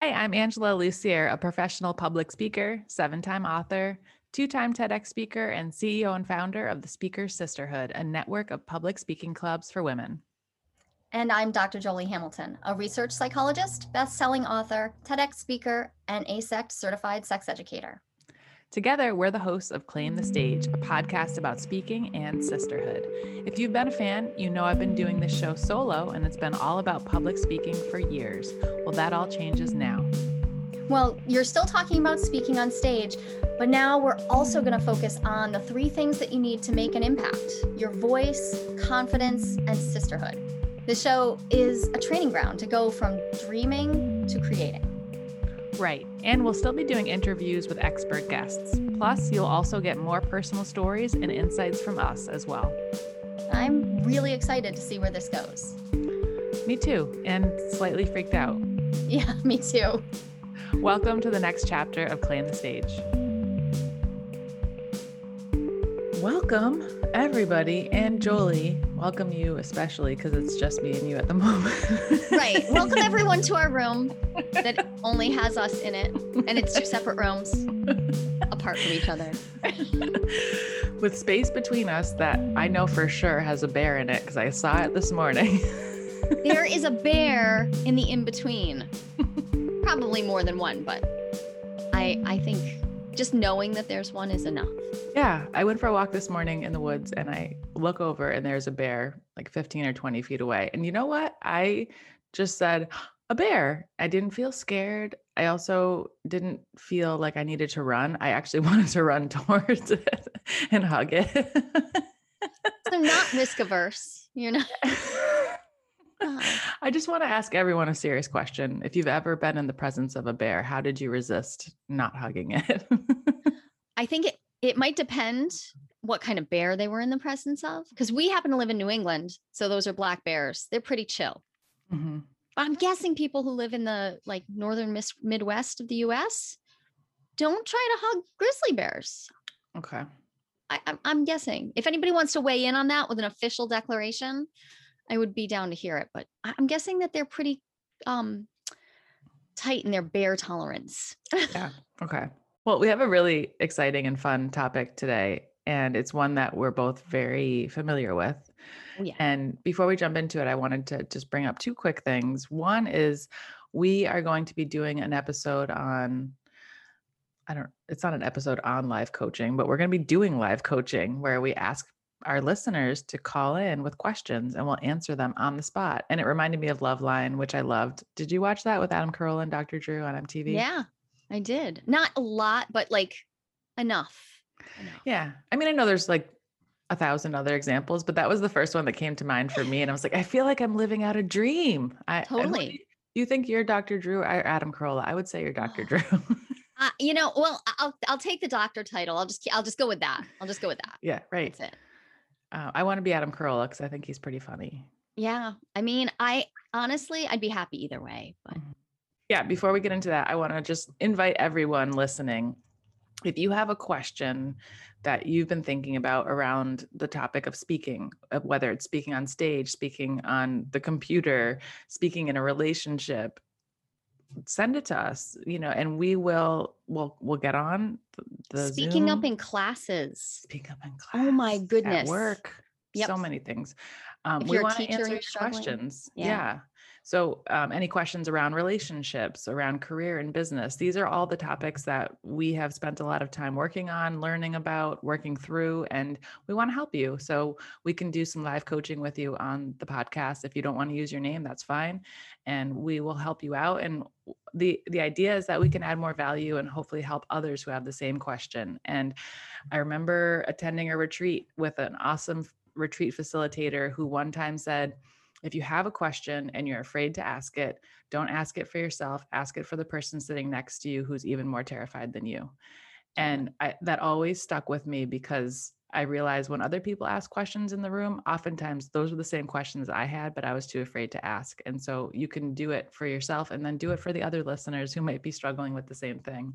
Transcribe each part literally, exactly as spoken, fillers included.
Hi, I'm Angela Lucier, a professional public speaker, seven-time author, two-time TEDx speaker, and C E O and founder of the Speaker Sisterhood, a network of public speaking clubs for women. And I'm Doctor Jolie Hamilton, a research psychologist, best-selling author, TEDx speaker, and A S E C T certified sex educator. Together, we're the hosts of Claim the Stage, a podcast about speaking and sisterhood. If you've been a fan, you know I've been doing this show solo, and it's been all about public speaking for years. Well, that all changes now. Well, you're still talking about speaking on stage, but now we're also going to focus on the three things that you need to make an impact: your voice, confidence, and sisterhood. The show is a training ground to go from dreaming to creating. Right. And we'll still be doing interviews with expert guests. Plus, you'll also get more personal stories and insights from us as well. I'm really excited to see where this goes. Me too. And slightly freaked out. Yeah, me too. Welcome to the next chapter of Claim the Stage. Welcome, everybody, and Jolie. Welcome you especially, because it's just me and you at the moment. Right. Welcome everyone to our room that only has us in it, and it's two separate rooms apart from each other. With space between us that I know for sure has a bear in it, because I saw it this morning. There is a bear in the in-between. Probably more than one, but I I think just knowing that there's one is enough. Yeah. I went for a walk this morning in the woods and I look over and there's a bear like fifteen or twenty feet away. And you know what? I just said, a bear. I didn't feel scared. I also didn't feel like I needed to run. I actually wanted to run towards it and hug it. So not risk averse, you know? I just want to ask everyone a serious question. If you've ever been in the presence of a bear, how did you resist not hugging it? I think it, it might depend what kind of bear they were in the presence of, because we happen to live in New England. So those are black bears. They're pretty chill. Mm-hmm. I'm guessing people who live in the like northern mis- Midwest of the U S don't try to hug grizzly bears. Okay. I, I'm, I'm guessing. If anybody wants to weigh in on that with an official declaration, I would be down to hear it, but I'm guessing that they're pretty um, tight in their bear tolerance. Yeah. Okay. Well, we have a really exciting and fun topic today, and it's one that we're both very familiar with. Yeah. And before we jump into it, I wanted to just bring up two quick things. One is we are going to be doing an episode on I don't it's not an episode on live coaching, but we're going to be doing live coaching where we ask our listeners to call in with questions and we'll answer them on the spot. And it reminded me of Love Line, which I loved. Did you watch that with Adam Carolla and Doctor Drew on M T V? Yeah, I did. Not a lot, but like enough. enough. Yeah. I mean, I know there's like a thousand other examples, but that was the first one that came to mind for me. And I was like, I feel like I'm living out a dream. I Totally. I you think you're Doctor Drew or Adam Carolla? I would say you're Doctor Oh. Drew. uh, you know, well, I'll, I'll take the doctor title. I'll just, I'll just go with that. I'll just go with that. Yeah. Right. That's it. Uh, I want to be Adam Carolla because I think he's pretty funny. Yeah. I mean, I honestly, I'd be happy either way. But yeah, before we get into that, I want to just invite everyone listening. If you have a question that you've been thinking about around the topic of speaking, whether it's speaking on stage, speaking on the computer, speaking in a relationship, send it to us, you know, and we will, we'll, we'll get on the Speaking Zoom. up in classes. Speaking up in class. Oh my goodness. At work. Yep. So many things. Um, we want to answer your questions. Yeah. yeah. So um, any questions around relationships, around career and business, these are all the topics that we have spent a lot of time working on, learning about, working through, and we want to help you. So we can do some live coaching with you on the podcast. If you don't want to use your name, that's fine. And we will help you out. And the, the idea is that we can add more value and hopefully help others who have the same question. And I remember attending a retreat with an awesome retreat facilitator who one time said, if you have a question and you're afraid to ask it, don't ask it for yourself, ask it for the person sitting next to you who's even more terrified than you. And I, that always stuck with me because I realized when other people ask questions in the room, oftentimes those were the same questions I had, but I was too afraid to ask. And so you can do it for yourself and then do it for the other listeners who might be struggling with the same thing.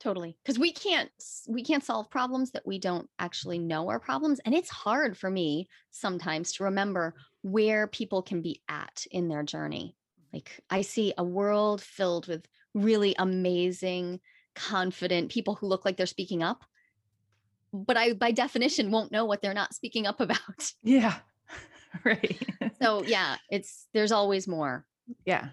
Totally. Because we can't, we can't solve problems that we don't actually know are problems. And it's hard for me sometimes to remember where people can be at in their journey. Like I see a world filled with really amazing, confident people who look like they're speaking up, but I, by definition, won't know what they're not speaking up about. Yeah. Right. So yeah, it's, there's always more. Yeah.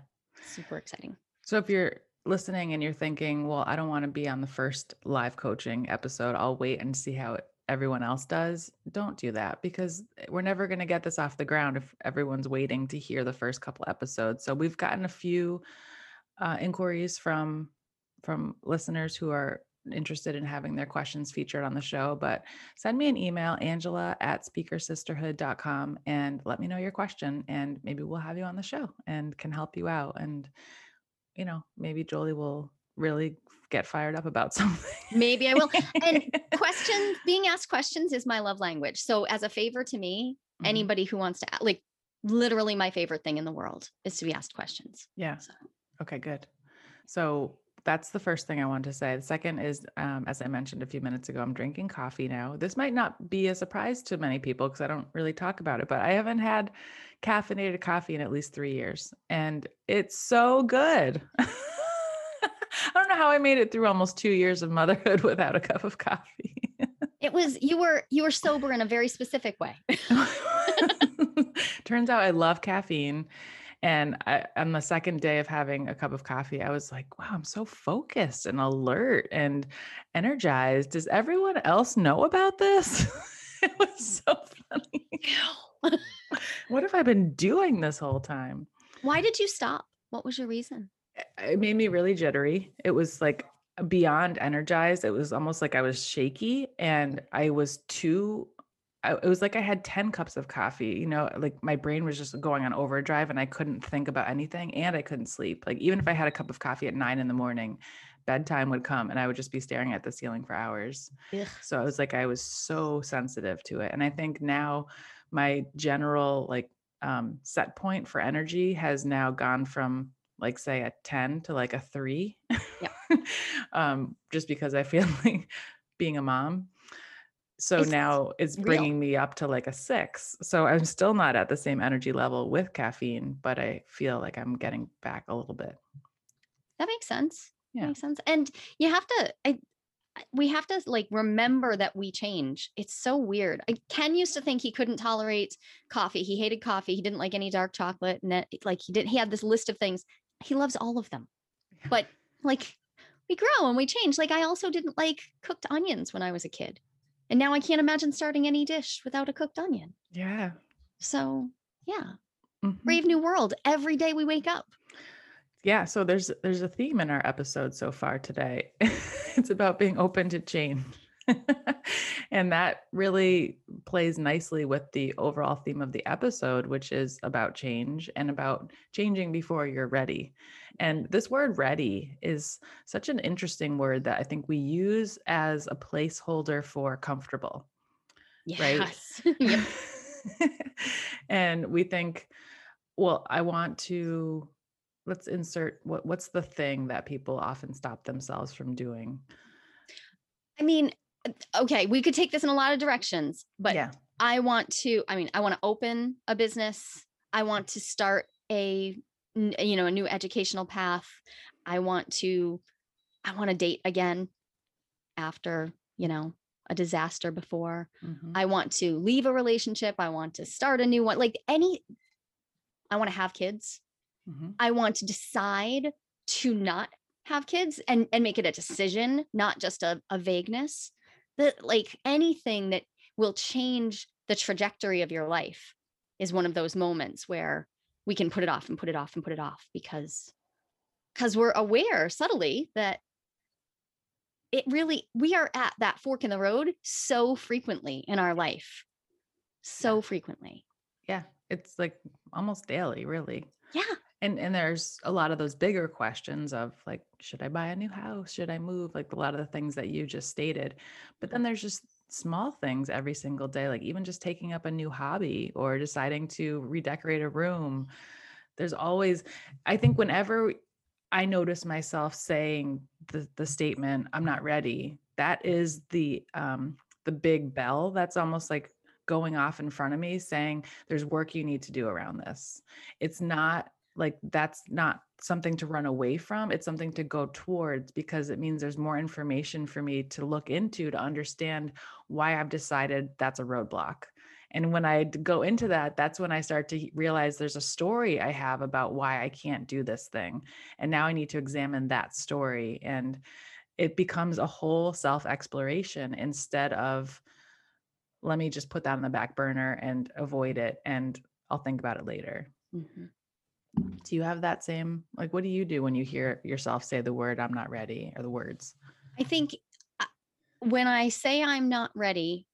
Super exciting. So if you're listening and you're thinking, well, I don't want to be on the first live coaching episode, I'll wait and see how it, everyone else does. Don't do that, because we're never going to get this off the ground if everyone's waiting to hear the first couple episodes. So we've gotten a few uh, inquiries from, from listeners who are interested in having their questions featured on the show, but send me an email, Angela at speaker sisterhood dot com, and let me know your question, and maybe we'll have you on the show and can help you out. And, you know, maybe Jolie will really get fired up about something. Maybe I will. And questions, being asked questions is my love language. So as a favor to me, mm-hmm. anybody who wants to, like, literally my favorite thing in the world is to be asked questions. Yeah. So. Okay, good. So that's the first thing I wanted to say. The second is, um, as I mentioned a few minutes ago, I'm drinking coffee now. This might not be a surprise to many people because I don't really talk about it, but I haven't had caffeinated coffee in at least three years. And it's so good. I don't know how I made it through almost two years of motherhood without a cup of coffee. It was, you were, you were sober in a very specific way. Turns out I love caffeine. And I, on the second day of having a cup of coffee, I was like, wow, I'm so focused and alert and energized. Does everyone else know about this? It was so funny. What have I been doing this whole time? Why did you stop? What was your reason? It made me really jittery. It was like beyond energized. It was almost like I was shaky, and I was too I, it was like I had ten cups of coffee, you know, like my brain was just going on overdrive and I couldn't think about anything, and I couldn't sleep. Like, even if I had a cup of coffee at nine in the morning, bedtime would come and I would just be staring at the ceiling for hours. Ugh. So it was like, I was so sensitive to it. And I think now my general like um, set point for energy has now gone from like, say, a ten to like a three, yeah. um, just because I feel like being a mom. So it's now it's bringing real. me up to like a six. So I'm still not at the same energy level with caffeine, but I feel like I'm getting back a little bit. That makes sense. Yeah. That makes sense. And you have to, I, we have to like remember that we change. It's so weird. I, Ken used to think he couldn't tolerate coffee. He hated coffee. He didn't like any dark chocolate. And that, like he didn't, he had this list of things. He loves all of them, but like we grow and we change. Like I also didn't like cooked onions when I was a kid. And now I can't imagine starting any dish without a cooked onion. Yeah. So yeah. Mm-hmm. Brave New World. Every day we wake up. Yeah. So there's, there's a theme in our episode so far today. It's about being open to change. And that really plays nicely with the overall theme of the episode, which is about change and about changing before you're ready. And this word ready is such an interesting word that I think we use as a placeholder for comfortable. Yes. Right? Yep. And we think, well, I want to, let's insert what, what's the thing that people often stop themselves from doing? I mean, okay, we could take this in a lot of directions, but yeah. I want to, I mean, I want to open a business. I want to start a, you know, a new educational path. I want to, I want to date again after, you know, a disaster before. Mm-hmm. I want to leave a relationship. I want to start a new one. Like any, I want to have kids. Mm-hmm. I want to decide to not have kids and, and make it a decision, not just a, a vagueness. That like anything that will change the trajectory of your life is one of those moments where we can put it off and put it off and put it off because, because we're aware subtly that it really, we are at that fork in the road so frequently in our life. So yeah. frequently. Yeah. It's like almost daily, really. Yeah. And and there's a lot of those bigger questions of like, should I buy a new house? Should I move? Like a lot of the things that you just stated, but then there's just small things every single day, like even just taking up a new hobby or deciding to redecorate a room. There's always, I think whenever I notice myself saying the, the statement, I'm not ready, that is the, um, the big bell. That's almost like going off in front of me saying, there's work you need to do around this. It's not Like that's not something to run away from. It's something to go towards, because it means there's more information for me to look into, to understand why I've decided that's a roadblock. And when I go into that, that's when I start to realize there's a story I have about why I can't do this thing. And now I need to examine that story. And it becomes a whole self-exploration instead of, let me just put that on the back burner and avoid it, and I'll think about it later. Mm-hmm. Do you have that same, like, what do you do when you hear yourself say the word, I'm not ready, or the words? I think when I say I'm not ready,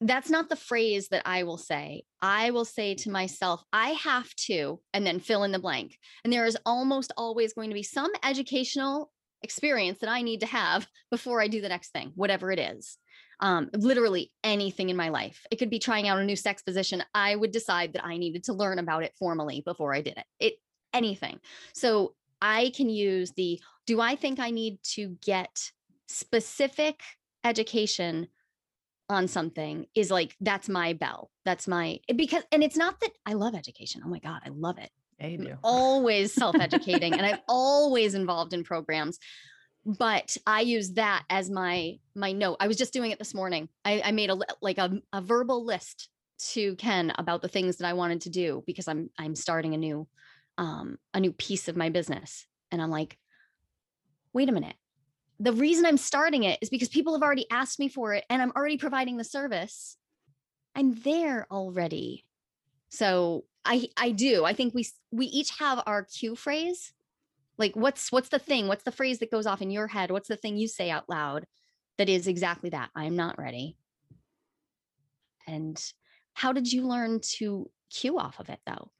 that's not the phrase that I will say. I will say to myself, I have to, and then fill in the blank. And there is almost always going to be some educational experience that I need to have before I do the next thing, whatever it is. Um, literally anything in my life. It could be trying out a new sex position. I would decide that I needed to learn about it formally before I did it, it anything. So I can use the, do I think I need to get specific education on something, is like, that's my bell. That's my, because, and it's not that I love education. Oh my God, I love it. Yeah, you do. I'm always self-educating and I'm always involved in programs. But I use that as my, my note. I was just doing it this morning. I, I made a, like a, a verbal list to Ken about the things that I wanted to do, because I'm, I'm starting a new, um, a new piece of my business. And I'm like, wait a minute. The reason I'm starting it is because people have already asked me for it and I'm already providing the service. I'm there already. So I, I do, I think we, we each have our cue phrase. Like what's, what's the thing, what's the phrase that goes off in your head? What's the thing you say out loud that is exactly that? I'm not ready. And how did you learn to cue off of it though?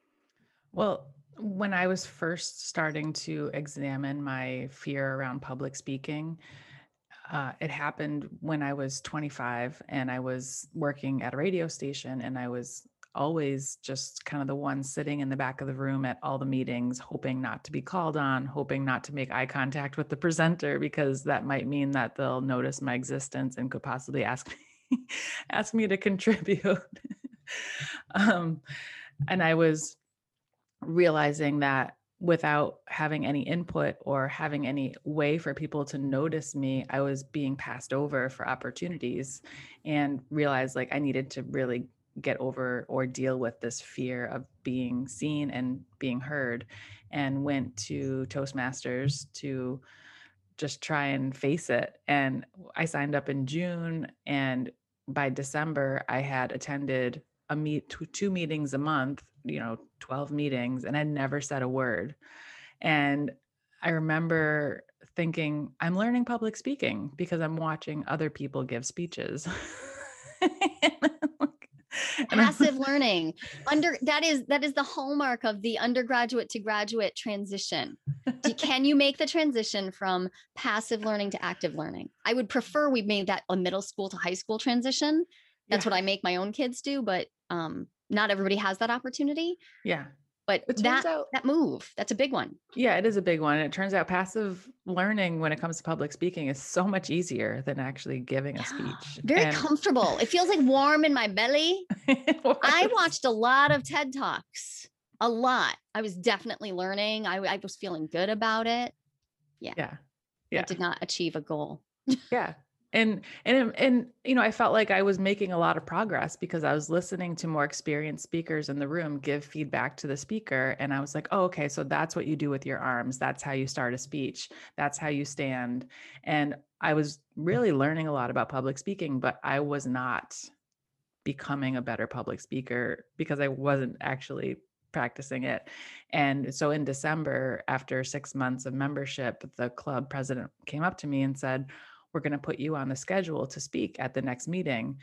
Well, when I was first starting to examine my fear around public speaking, uh, it happened when I was twenty-five and I was working at a radio station, and I was always just kind of the one sitting in the back of the room at all the meetings, hoping not to be called on, hoping not to make eye contact with the presenter, because that might mean that they'll notice my existence and could possibly ask me, ask me to contribute. um, and I was realizing that without having any input or having any way for people to notice me, I was being passed over for opportunities, and realized like I needed to really get over or deal with this fear of being seen and being heard, and went to Toastmasters to just try and face it. And I signed up in June, and by December I had attended a meet two meetings a month, you know, twelve meetings, and I never said a word. And I remember thinking, I'm learning public speaking because I'm watching other people give speeches. Passive learning under that is that is the hallmark of the undergraduate to graduate transition. Do, can you make the transition from passive learning to active learning? I would prefer we made that a middle school to high school transition. That's yeah. what I make my own kids do, but um, not everybody has that opportunity. Yeah. But that, out, that move, that's a big one. Yeah, it is a big one. And it turns out passive learning when it comes to public speaking is so much easier than actually giving yeah, a speech. Very and- comfortable. It feels like warm in my belly. I watched a lot of TED Talks, a lot. I was definitely learning. I, I was feeling good about it. Yeah. Yeah. yeah. I did not achieve a goal. yeah. And, and, and, you know, I felt like I was making a lot of progress because I was listening to more experienced speakers in the room give feedback to the speaker. And I was like, oh, okay. So that's what you do with your arms. That's how you start a speech. That's how you stand. And I was really learning a lot about public speaking, but I was not becoming a better public speaker because I wasn't actually practicing it. And so in December, after six months of membership, the club president came up to me and said, we're going to put you on the schedule to speak at the next meeting.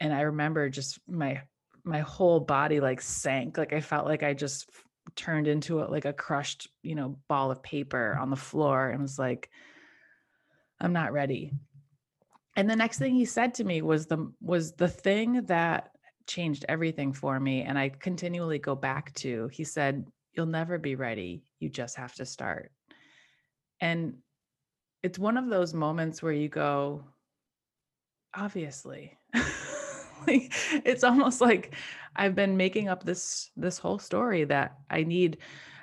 And I remember just my, my whole body like sank. Like I felt like I just f- turned into a, like a crushed, you know, ball of paper on the floor, and was like, I'm not ready. And the next thing he said to me was the, was the thing that changed everything for me. And I continually go back to, he said, you'll never be ready. You just have to start. And it's one of those moments where you go, obviously, like, it's almost like I've been making up this, this whole story that I need,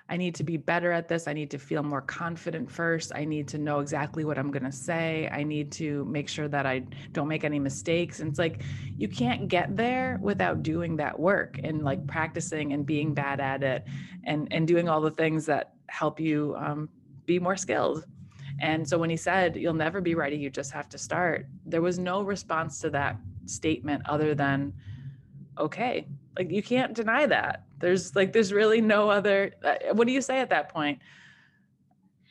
I need to be better at this. I need to feel more confident first. I need to know exactly what I'm going to say. I need to make sure that I don't make any mistakes. And it's like, you can't get there without doing that work and like practicing and being bad at it and, and doing all the things that help you um, be more skilled. And so when he said, you'll never be ready, you just have to start, there was no response to that statement other than, okay, like you can't deny that. There's like, there's really no other, uh, what do you say at that point?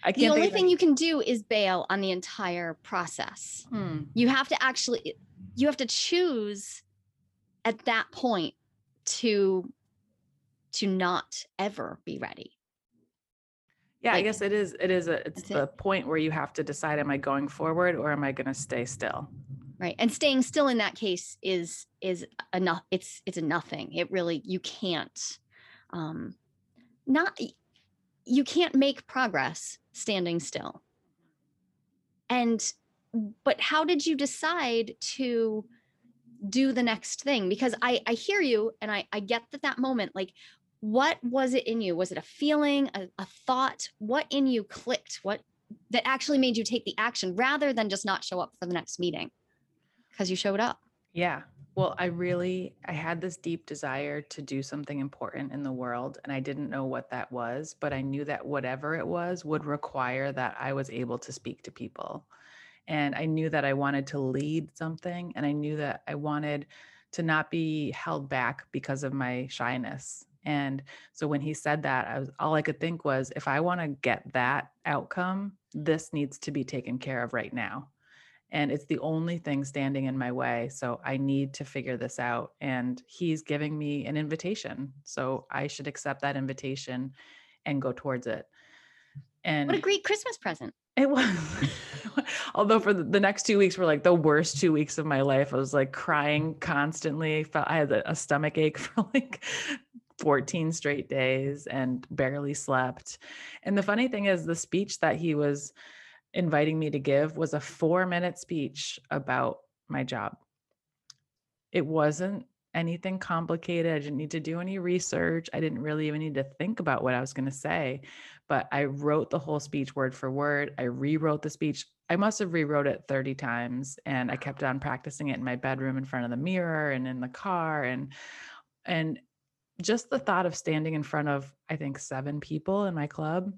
I can't. The only thing you can do is bail on the entire process. Hmm. You have to actually, you have to choose at that point to, to not ever be ready. Yeah, like, I guess it is. It is a, it's the it. point where you have to decide, am I going forward or am I going to stay still? Right. And staying still in that case is, is enough. It's, it's a nothing. It really, you can't, um, not, you can't make progress standing still. And, but how did you decide to do the next thing? Because I, I hear you and I, I get that that moment, like, what was it in you? Was it a feeling, a, a thought? What in you clicked? What that actually made you take the action rather than just not show up for the next meeting because you showed up? Yeah. Well, I really, I had this deep desire to do something important in the world and I didn't know what that was, but I knew that whatever it was would require that I was able to speak to people. And I knew that I wanted to lead something and I knew that I wanted to not be held back because of my shyness. And so when he said that, I was, all I could think was, if I want to get that outcome, this needs to be taken care of right now. And it's the only thing standing in my way. So I need to figure this out. And he's giving me an invitation. So I should accept that invitation and go towards it. And what a great Christmas present. It was. Although for the next two weeks were like the worst two weeks of my life. I was like crying constantly. I had a stomach ache for like fourteen straight days and barely slept. And the funny thing is the speech that he was inviting me to give was a four minute speech about my job. It wasn't anything complicated. I didn't need to do any research. I didn't really even need to think about what I was going to say, but I wrote the whole speech word for word. I rewrote the speech. I must have rewrote it thirty times and I kept on practicing it in my bedroom in front of the mirror and in the car and, and, just the thought of standing in front of, I think, seven people in my club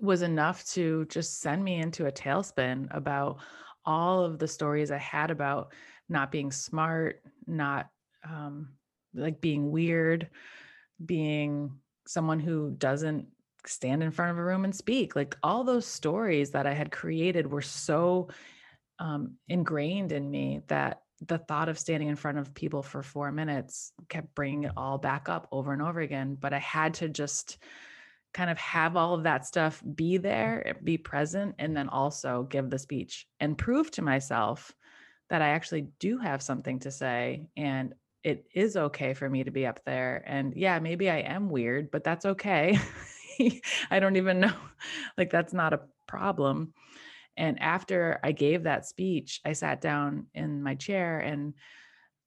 was enough to just send me into a tailspin about all of the stories I had about not being smart, not um, like being weird, being someone who doesn't stand in front of a room and speak. Like all those stories that I had created were so um, ingrained in me that the thought of standing in front of people for four minutes kept bringing it all back up over and over again. But I had to just kind of have all of that stuff be there, be present, and then also give the speech and prove to myself that I actually do have something to say. And it is okay for me to be up there. And yeah, maybe I am weird, but that's okay. I don't even know, like, that's not a problem. And after I gave that speech, I sat down in my chair and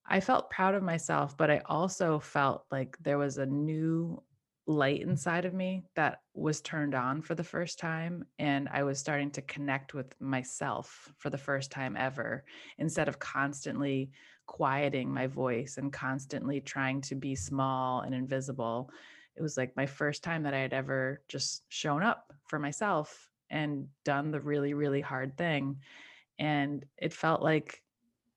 I felt proud of myself, but I also felt like there was a new light inside of me that was turned on for the first time. And I was starting to connect with myself for the first time ever, instead of constantly quieting my voice and constantly trying to be small and invisible. It was like my first time that I had ever just shown up for myself and done the really, really hard thing. And it felt like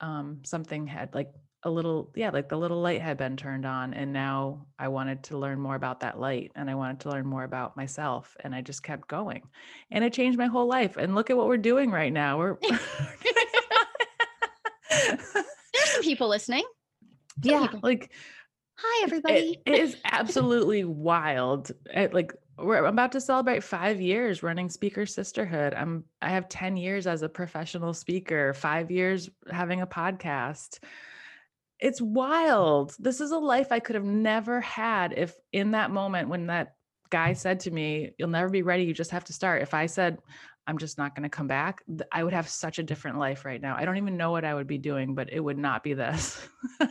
um, something had like a little, yeah, like the little light had been turned on. And now I wanted to learn more about that light and I wanted to learn more about myself. And I just kept going and it changed my whole life. And look at what we're doing right now. We're There's some people listening. Some yeah. People. Like, hi everybody. It, it is absolutely wild. It, like, We're I'm about to celebrate five years running Speaker Sisterhood. I'm, I have ten years as a professional speaker, five years having a podcast. It's wild. This is a life I could have never had if in that moment when that guy said to me, you'll never be ready, you just have to start. If I said, I'm just not going to come back, I would have such a different life right now. I don't even know what I would be doing, but it would not be this.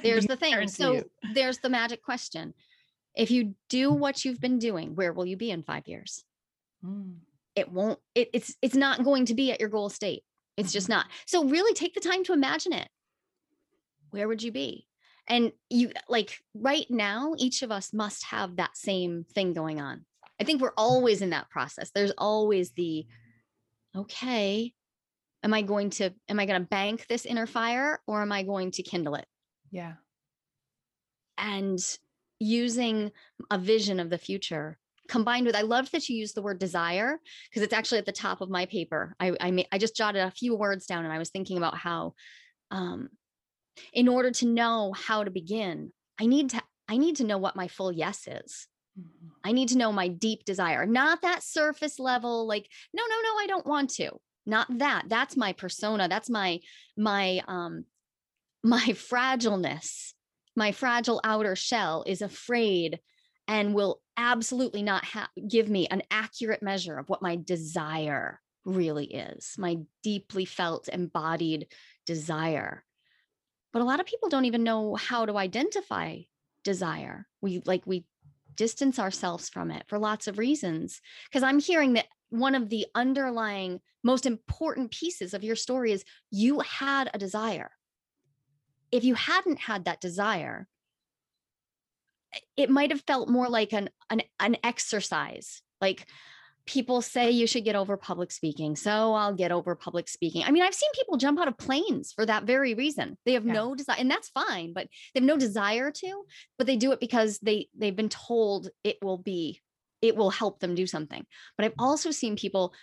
There's the thing. So you. There's the magic question. If you do what you've been doing, where will you be in five years? Mm. It won't, it, it's, it's not going to be at your goal state. It's just not. So really take the time to imagine it. Where would you be? And you like right now, each of us must have that same thing going on. I think we're always in that process. There's always the, okay, am I going to, am I going to bank this inner fire or am I going to kindle it? Yeah. And using a vision of the future combined with, I loved that you used the word desire because it's actually at the top of my paper. I I, may, I just jotted a few words down and I was thinking about how, um, in order to know how to begin, I need to, I need to know what my full yes is. Mm-hmm. I need to know my deep desire, not that surface level, like, no, no, no, I don't want to, not that. That's my persona. That's my, my, um, my fragileness, my fragile outer shell is afraid and will absolutely not ha- give me an accurate measure of what my desire really is, my deeply felt embodied desire. But a lot of people don't even know how to identify desire. We like, we distance ourselves from it for lots of reasons, because I'm hearing that one of the underlying most important pieces of your story is you had a desire. If you hadn't had that desire, it might have felt more like an, an, an exercise. Like people say you should get over public speaking. So I'll get over public speaking. I mean, I've seen people jump out of planes for that very reason. They have yeah. no desire, and that's fine, but they have no desire to, but they do it because they, they've been told it will be, it will help them do something. But I've also seen people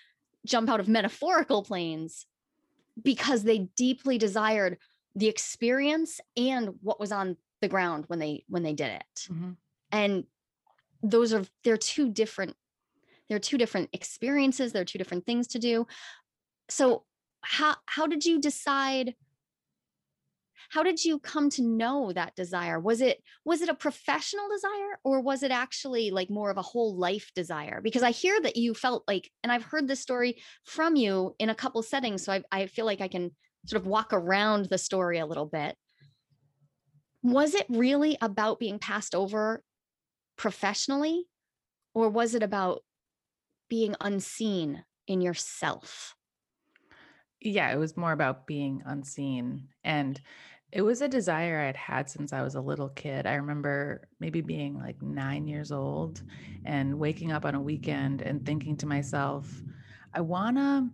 jump out of metaphorical planes because they deeply desired the experience and what was on the ground when they, when they did it. Mm-hmm. And those are, they're two different, they're two different experiences. They're two different things to do. So how, how did you decide, how did you come to know that desire? Was it, was it a professional desire or was it actually like more of a whole life desire? Because I hear that you felt like, and I've heard this story from you in a couple settings. So I, I feel like I can sort of walk around the story a little bit. Was it really about being passed over professionally, or was it about being unseen in yourself? Yeah, it was more about being unseen. And it was a desire I'd had since I was a little kid. I remember maybe being like nine years old and waking up on a weekend and thinking to myself, I want to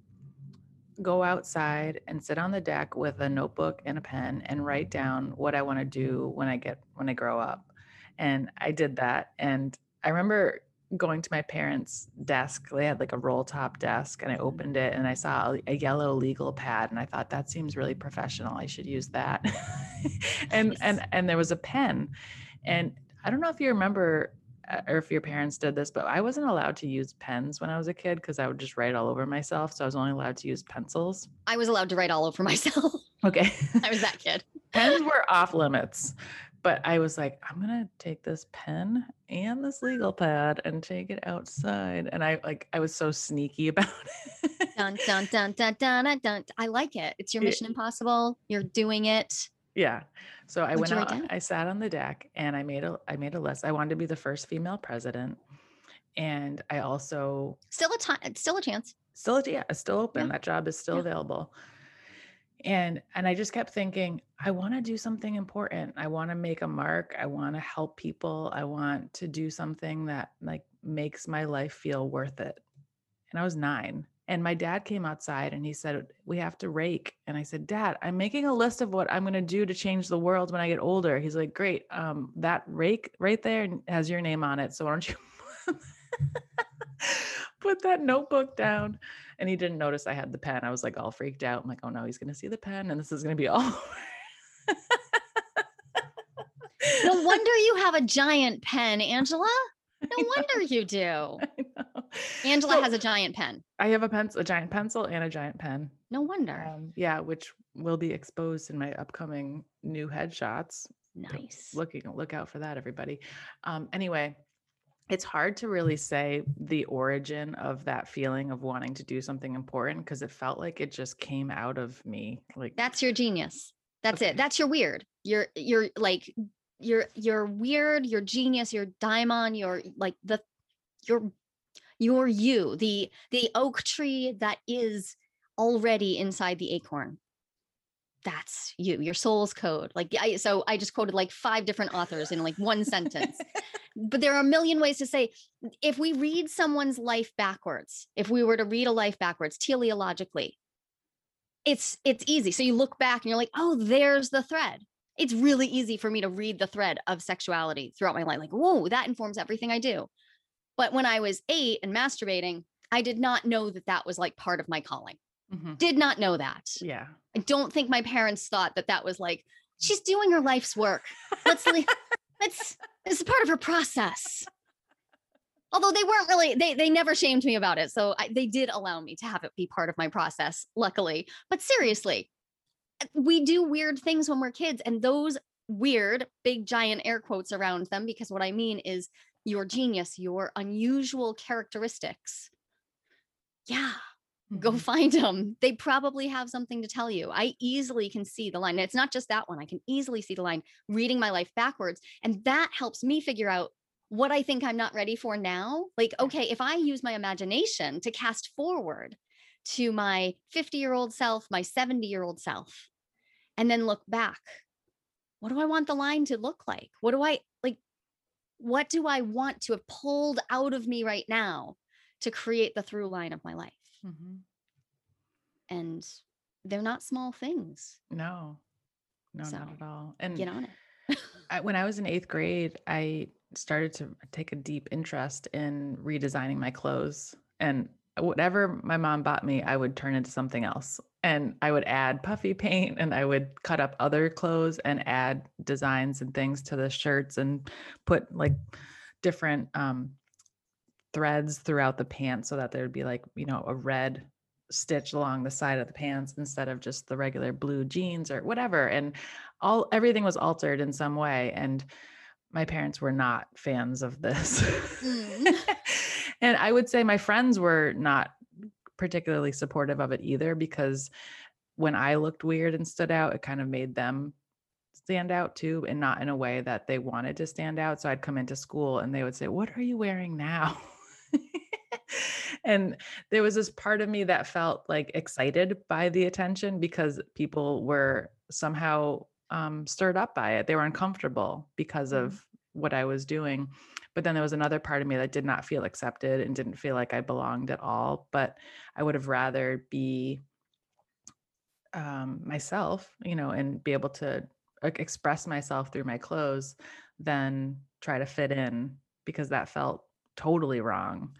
go outside and sit on the deck with a notebook and a pen and write down what I want to do when I get, when I grow up. And I did that. And I remember going to my parents' desk. They had like a roll top desk, and I opened it and I saw a yellow legal pad. And I thought that seems really professional. I should use that. and, yes. and, and there was a pen. And I don't know if you remember or if your parents did this, but I wasn't allowed to use pens when I was a kid because I would just write all over myself. So I was only allowed to use pencils. I was allowed to write all over myself. Okay. I was that kid. Pens were off limits, but I was like, I'm going to take this pen and this legal pad and take it outside. And I like, I was so sneaky about it. Dun, dun, dun, dun, dun, dun. I like it. It's your Mission Impossible. You're doing it. Yeah. So I What'd went out, I sat on the deck and I made a, I made a list. I wanted to be the first female president. And I also still a time, still a chance, still, a, yeah, still open. Yeah. That job is still yeah. available. And, and I just kept thinking, I want to do something important. I want to make a mark. I want to help people. I want to do something that like makes my life feel worth it. And I was nine. And my dad came outside and he said, we have to rake. And I said, Dad, I'm making a list of what I'm going to do to change the world when I get older. He's like, great. Um, that rake right there has your name on it. So why don't you put that notebook down? And he didn't notice I had the pen. I was like all freaked out. I'm like, oh no, he's going to see the pen and this is going to be all over. No wonder you have a giant pen, Angela. No wonder you do. I know. Angela so, has a giant pen. I have a pencil, a giant pencil and a giant pen. No wonder. Um, yeah. Which will be exposed in my upcoming new headshots. Nice. Looking, look out for that, everybody. Um, anyway, it's hard to really say the origin of that feeling of wanting to do something important, because it felt like it just came out of me. Like that's your genius. That's okay. It. That's your weird. You're, you're like you're you're weird, you're genius, you're diamond, you're like the you're you're you, the the oak tree that is already inside the acorn. That's you, your soul's code. Like I, so I just quoted like five different authors in like one sentence, but there are a million ways to say, if we read someone's life backwards, if we were to read a life backwards, teleologically, it's, it's easy. So you look back and you're like, oh, there's the thread. It's really easy for me to read the thread of sexuality throughout my life. Like, whoa, that informs everything I do. But when I was eight and masturbating, I did not know that that was like part of my calling. Mm-hmm. Did not know that. Yeah. I don't think my parents thought that that was like, she's doing her life's work. Let's, let's, this is part of her process. Although they weren't really, they, they never shamed me about it. So I, they did allow me to have it be part of my process, luckily. But seriously, we do weird things when we're kids, and those weird, big, giant air quotes around them, because what I mean is your genius, your unusual characteristics. Yeah. Go find them. They probably have something to tell you. I easily can see the line. And it's not just that one. I can easily see the line reading my life backwards. And that helps me figure out what I think I'm not ready for now. Like, okay, if I use my imagination to cast forward to my fifty year old self, my seventy year old self, and then look back, what do I want the line to look like? What do I like? What do I want to have pulled out of me right now to create the through line of my life? Mm-hmm. And they're not small things. No, no, so, not at all. And get on it. I, when I was in eighth grade, I started to take a deep interest in redesigning my clothes, and whatever my mom bought me, I would turn into something else, and I would add puffy paint, and I would cut up other clothes and add designs and things to the shirts, and put like different, um, threads throughout the pants so that there'd be like, you know, a red stitch along the side of the pants instead of just the regular blue jeans or whatever. And all, everything was altered in some way. And my parents were not fans of this. Mm. And I would say my friends were not particularly supportive of it either, because when I looked weird and stood out, it kind of made them stand out too, and not in a way that they wanted to stand out. So I'd come into school and they would say, "What are you wearing now?" And there was this part of me that felt like excited by the attention, because people were somehow um, stirred up by it. They were uncomfortable because of what I was doing. But then there was another part of me that did not feel accepted and didn't feel like I belonged at all. But I would have rather be um, myself, you know, and be able to express myself through my clothes than try to fit in, because that felt totally wrong.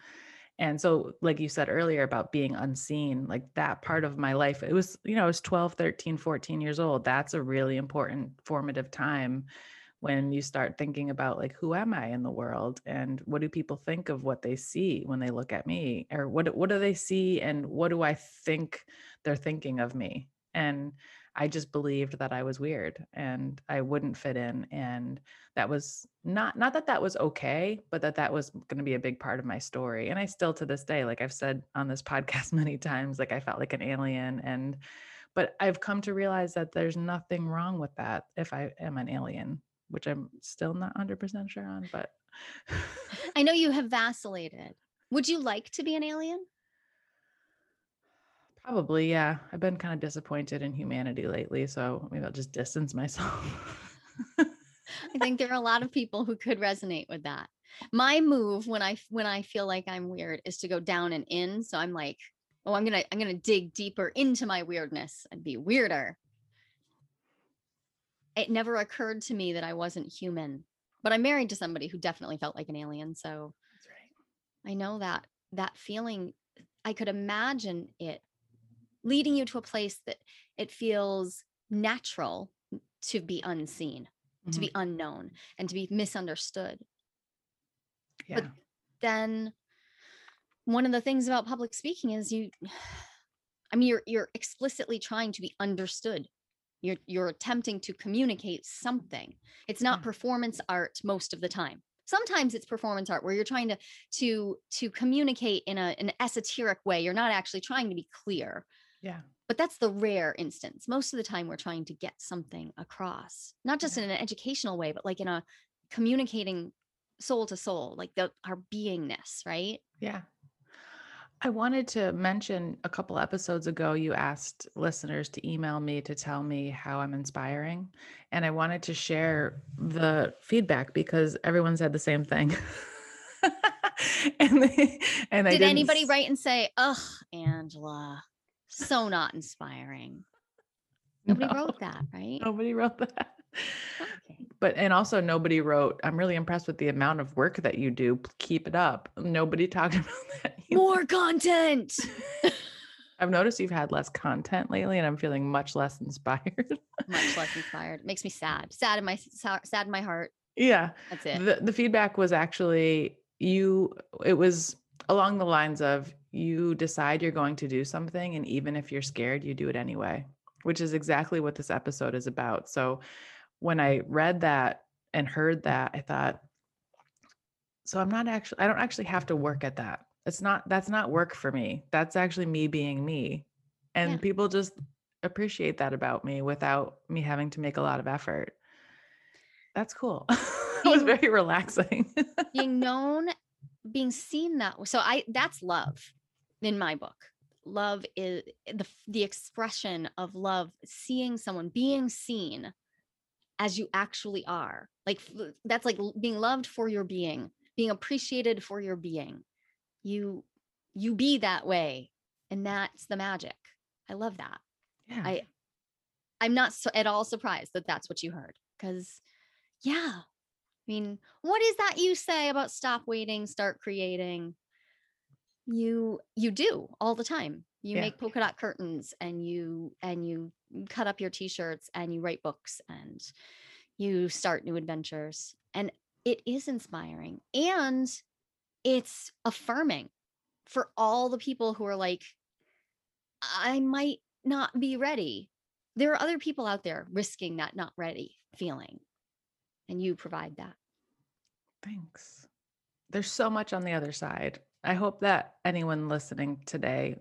And so, like you said earlier about being unseen, like that part of my life, it was, you know, I was twelve, thirteen, fourteen years old. That's a really important formative time when you start thinking about like, who am I in the world? And what do people think of what they see when they look at me? Or what, what do they see? And what do I think they're thinking of me? And I just believed that I was weird and I wouldn't fit in. And that was not, not that that was okay, but that that was going to be a big part of my story. And I still, to this day, like I've said on this podcast many times, like I felt like an alien, and, but I've come to realize that there's nothing wrong with that if I am an alien, which I'm still not one hundred percent sure on, but. I know you have vacillated. Would you like to be an alien? Probably, yeah. I've been kind of disappointed in humanity lately, so maybe I'll just distance myself. I think there are a lot of people who could resonate with that. My move when I when I feel like I'm weird is to go down and in. So I'm like, oh, I'm gonna I'm gonna dig deeper into my weirdness and be weirder. It never occurred to me that I wasn't human, but I'm married to somebody who definitely felt like an alien. So that's right. I know that that feeling. I could imagine it leading you to a place that it feels natural to be unseen, mm-hmm. to be unknown, and to be misunderstood. Yeah. But then one of the things about public speaking is you, I mean, you're, you're explicitly trying to be understood. You're, you're attempting to communicate something. It's not yeah. performance art most of the time. Sometimes it's performance art where you're trying to, to, to communicate in a, an esoteric way. You're not actually trying to be clear. Yeah. But that's the rare instance. Most of the time we're trying to get something across, not just yeah. in an educational way, but like in a communicating soul to soul, like the, our beingness, right? Yeah. I wanted to mention a couple episodes ago, you asked listeners to email me to tell me how I'm inspiring. And I wanted to share the feedback because everyone said the same thing. and they, and Did I didn't... anybody write and say, "Ugh, Angela, so not inspiring"? Nobody no. wrote that, right? Nobody wrote that. Okay. But, and also nobody wrote, "I'm really impressed with the amount of work that you do. Keep it up." Nobody talked about that either. More content. I've noticed you've had less content lately and I'm feeling much less inspired. Much less inspired. It makes me sad, sad in my, sad in my heart. Yeah. That's it. The, the feedback was actually you, it was along the lines of you decide you're going to do something. And even if you're scared, you do it anyway, which is exactly what this episode is about. So when I read that and heard that, I thought, so I'm not actually, I don't actually have to work at that. It's not, that's not work for me. That's actually me being me. And yeah. people just appreciate that about me without me having to make a lot of effort. That's cool. It was very relaxing. Being known, being seen that way. So I, that's love in my book. Love is the, the expression of love, seeing someone, being seen as you actually are. Like that's like being loved for your being, being appreciated for your being. You, you be that way. And that's the magic. I love that. Yeah. I, I'm not so, at all surprised that that's what you heard. Cause yeah. I mean, what is that you say about stop waiting, start creating? You, you do all the time. You yeah. make polka dot curtains and you, and you cut up your t-shirts and you write books and you start new adventures. And it is inspiring and it's affirming for all the people who are like, I might not be ready. There are other people out there risking that not ready feeling. And you provide that. Thanks. There's so much on the other side. I hope that anyone listening today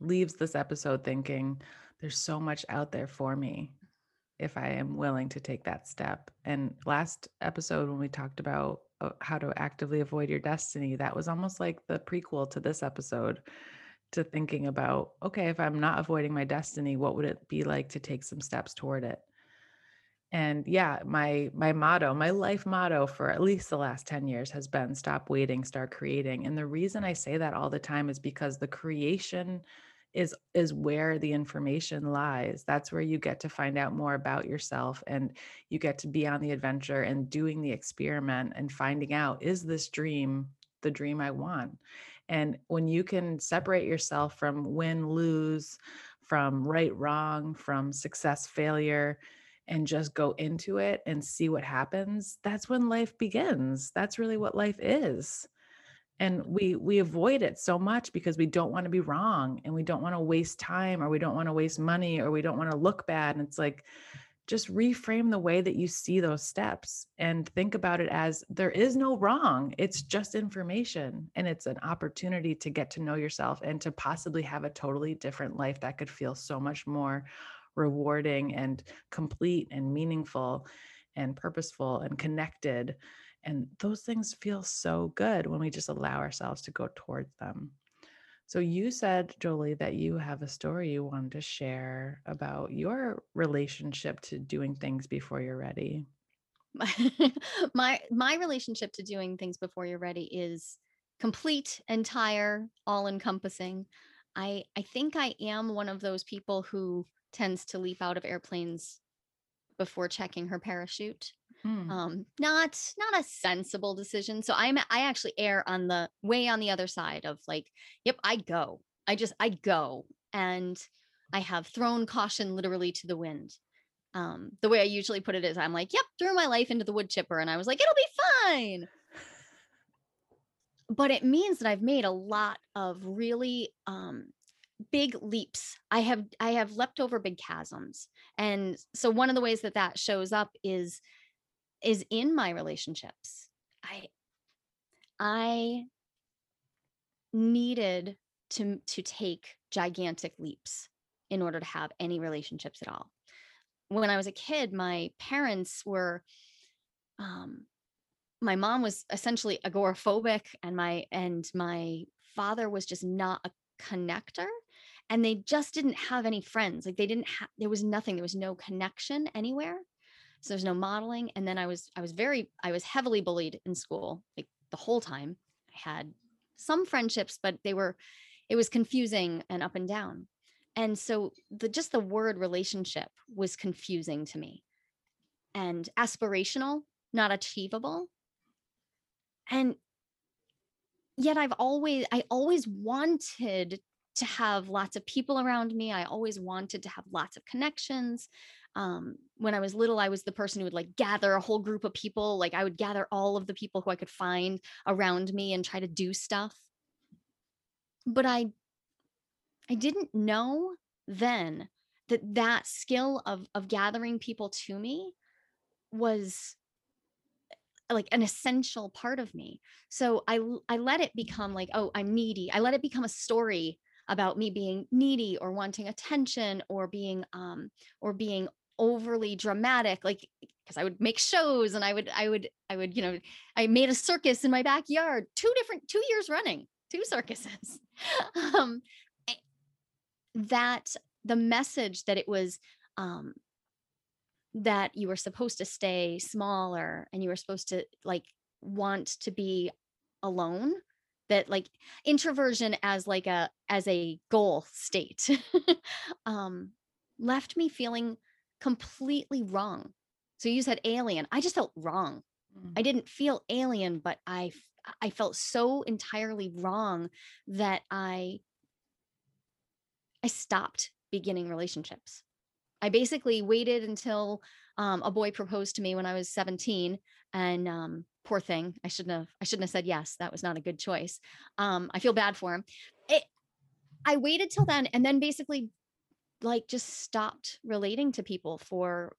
leaves this episode thinking there's so much out there for me if I am willing to take that step. And last episode, when we talked about how to actively avoid your destiny, that was almost like the prequel to this episode, to thinking about, okay, if I'm not avoiding my destiny, what would it be like to take some steps toward it? And yeah, my, my motto, my life motto for at least the last ten years has been stop waiting, start creating. And the reason I say that all the time is because the creation is, is where the information lies. That's where you get to find out more about yourself and you get to be on the adventure and doing the experiment and finding out, is this dream the dream I want? And when you can separate yourself from win, lose, from right, wrong, from success, failure, and just go into it and see what happens, that's when life begins. That's really what life is. And we we avoid it so much because we don't want to be wrong and we don't want to waste time or we don't want to waste money or we don't want to look bad. And it's like, just reframe the way that you see those steps and think about it as there is no wrong. It's just information. And it's an opportunity to get to know yourself and to possibly have a totally different life that could feel so much more rewarding and complete and meaningful and purposeful and connected. And those things feel so good when we just allow ourselves to go towards them. So you said, Jolie, that you have a story you wanted to share about your relationship to doing things before you're ready. My, my, my relationship to doing things before you're ready is complete, entire, all encompassing. I, I think I am one of those people who tends to leap out of airplanes before checking her parachute. Hmm. Um, not, not a sensible decision. So I'm, I actually err on the way on the other side of like, yep, I go, I just, I go. And I have thrown caution literally to the wind. Um, the way I usually put it is I'm like, yep, threw my life into the wood chipper. And I was like, it'll be fine. But it means that I've made a lot of really, um, big leaps. I have, I have leapt over big chasms. And so one of the ways that that shows up is, is in my relationships. I, I needed to, to take gigantic leaps in order to have any relationships at all. When I was a kid, my parents were, um, my mom was essentially agoraphobic, and my, and my father was just not a connector, and they just didn't have any friends. Like they didn't have, there was nothing, there was no connection anywhere. So there's no modeling. And then I was, I was very, I was heavily bullied in school, like the whole time. I had some friendships, but they were, it was confusing and up and down. And so the, just the word relationship was confusing to me, and aspirational, not achievable. And yet I've always, I always wanted to have lots of people around me. I always wanted to have lots of connections. Um, when I was little, I was the person who would like gather a whole group of people. Like I would gather all of the people who I could find around me and try to do stuff. But I, I didn't know then that that skill of, of gathering people to me was like an essential part of me. So I, I let it become like, oh, I'm needy. I let it become a story about me being needy or wanting attention or being, um, or being overly dramatic, like, because I would make shows and I would, I would, I would, you know, I made a circus in my backyard, two different, two years running, two circuses. um, I, that the message that it was, um, that you were supposed to stay smaller and you were supposed to like want to be alone, that like introversion as like a, as a goal state, um, left me feeling completely wrong. So you said alien. I just felt wrong. Mm-hmm. I didn't feel alien, but I, I felt so entirely wrong that I, I stopped beginning relationships. I basically waited until um, a boy proposed to me when I was seventeen, and um, poor thing, I shouldn't have, I shouldn't have said yes. That was not a good choice. Um, I feel bad for him. It, I waited till then, and then basically like just stopped relating to people for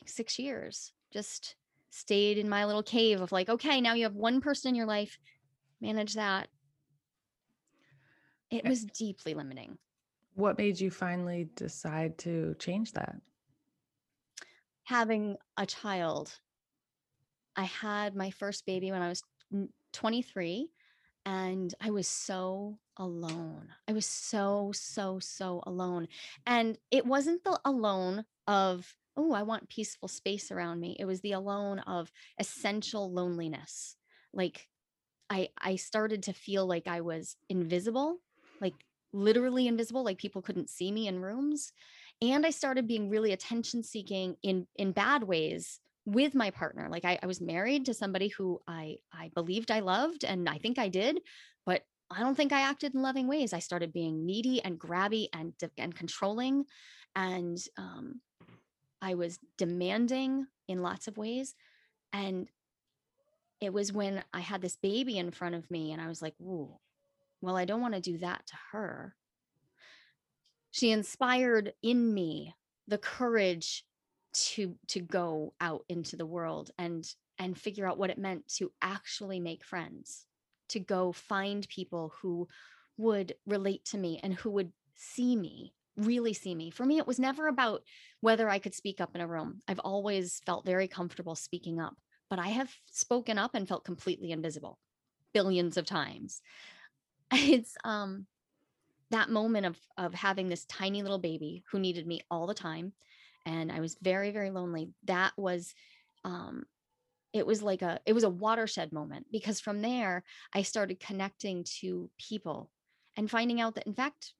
like six years, just stayed in my little cave of like, okay, now you have one person in your life, manage that. It was deeply limiting. What made you finally decide to change that? Having a child. I had my first baby when I was twenty-three, and I was so alone. I was so, so, so alone. And it wasn't the alone of, oh, I want peaceful space around me. It was the alone of essential loneliness. Like I, I started to feel like I was invisible, like literally invisible, like people couldn't see me in rooms. And I started being really attention seeking in, in bad ways with my partner. Like I, I was married to somebody who I, I believed I loved, and I think I did, but I don't think I acted in loving ways. I started being needy and grabby and, and controlling. And, um, I was demanding in lots of ways. And it was when I had this baby in front of me, and I was like, whoa, well, I don't want to do that to her. She inspired in me the courage to, to go out into the world and, and figure out what it meant to actually make friends, to go find people who would relate to me and who would see me, really see me. For me, it was never about whether I could speak up in a room. I've always felt very comfortable speaking up, but I have spoken up and felt completely invisible billions of times. It's um, that moment of, of having this tiny little baby who needed me all the time. And I was very, very lonely. That was, um, it was like a, it was a watershed moment, because from there I started connecting to people and finding out that in fact,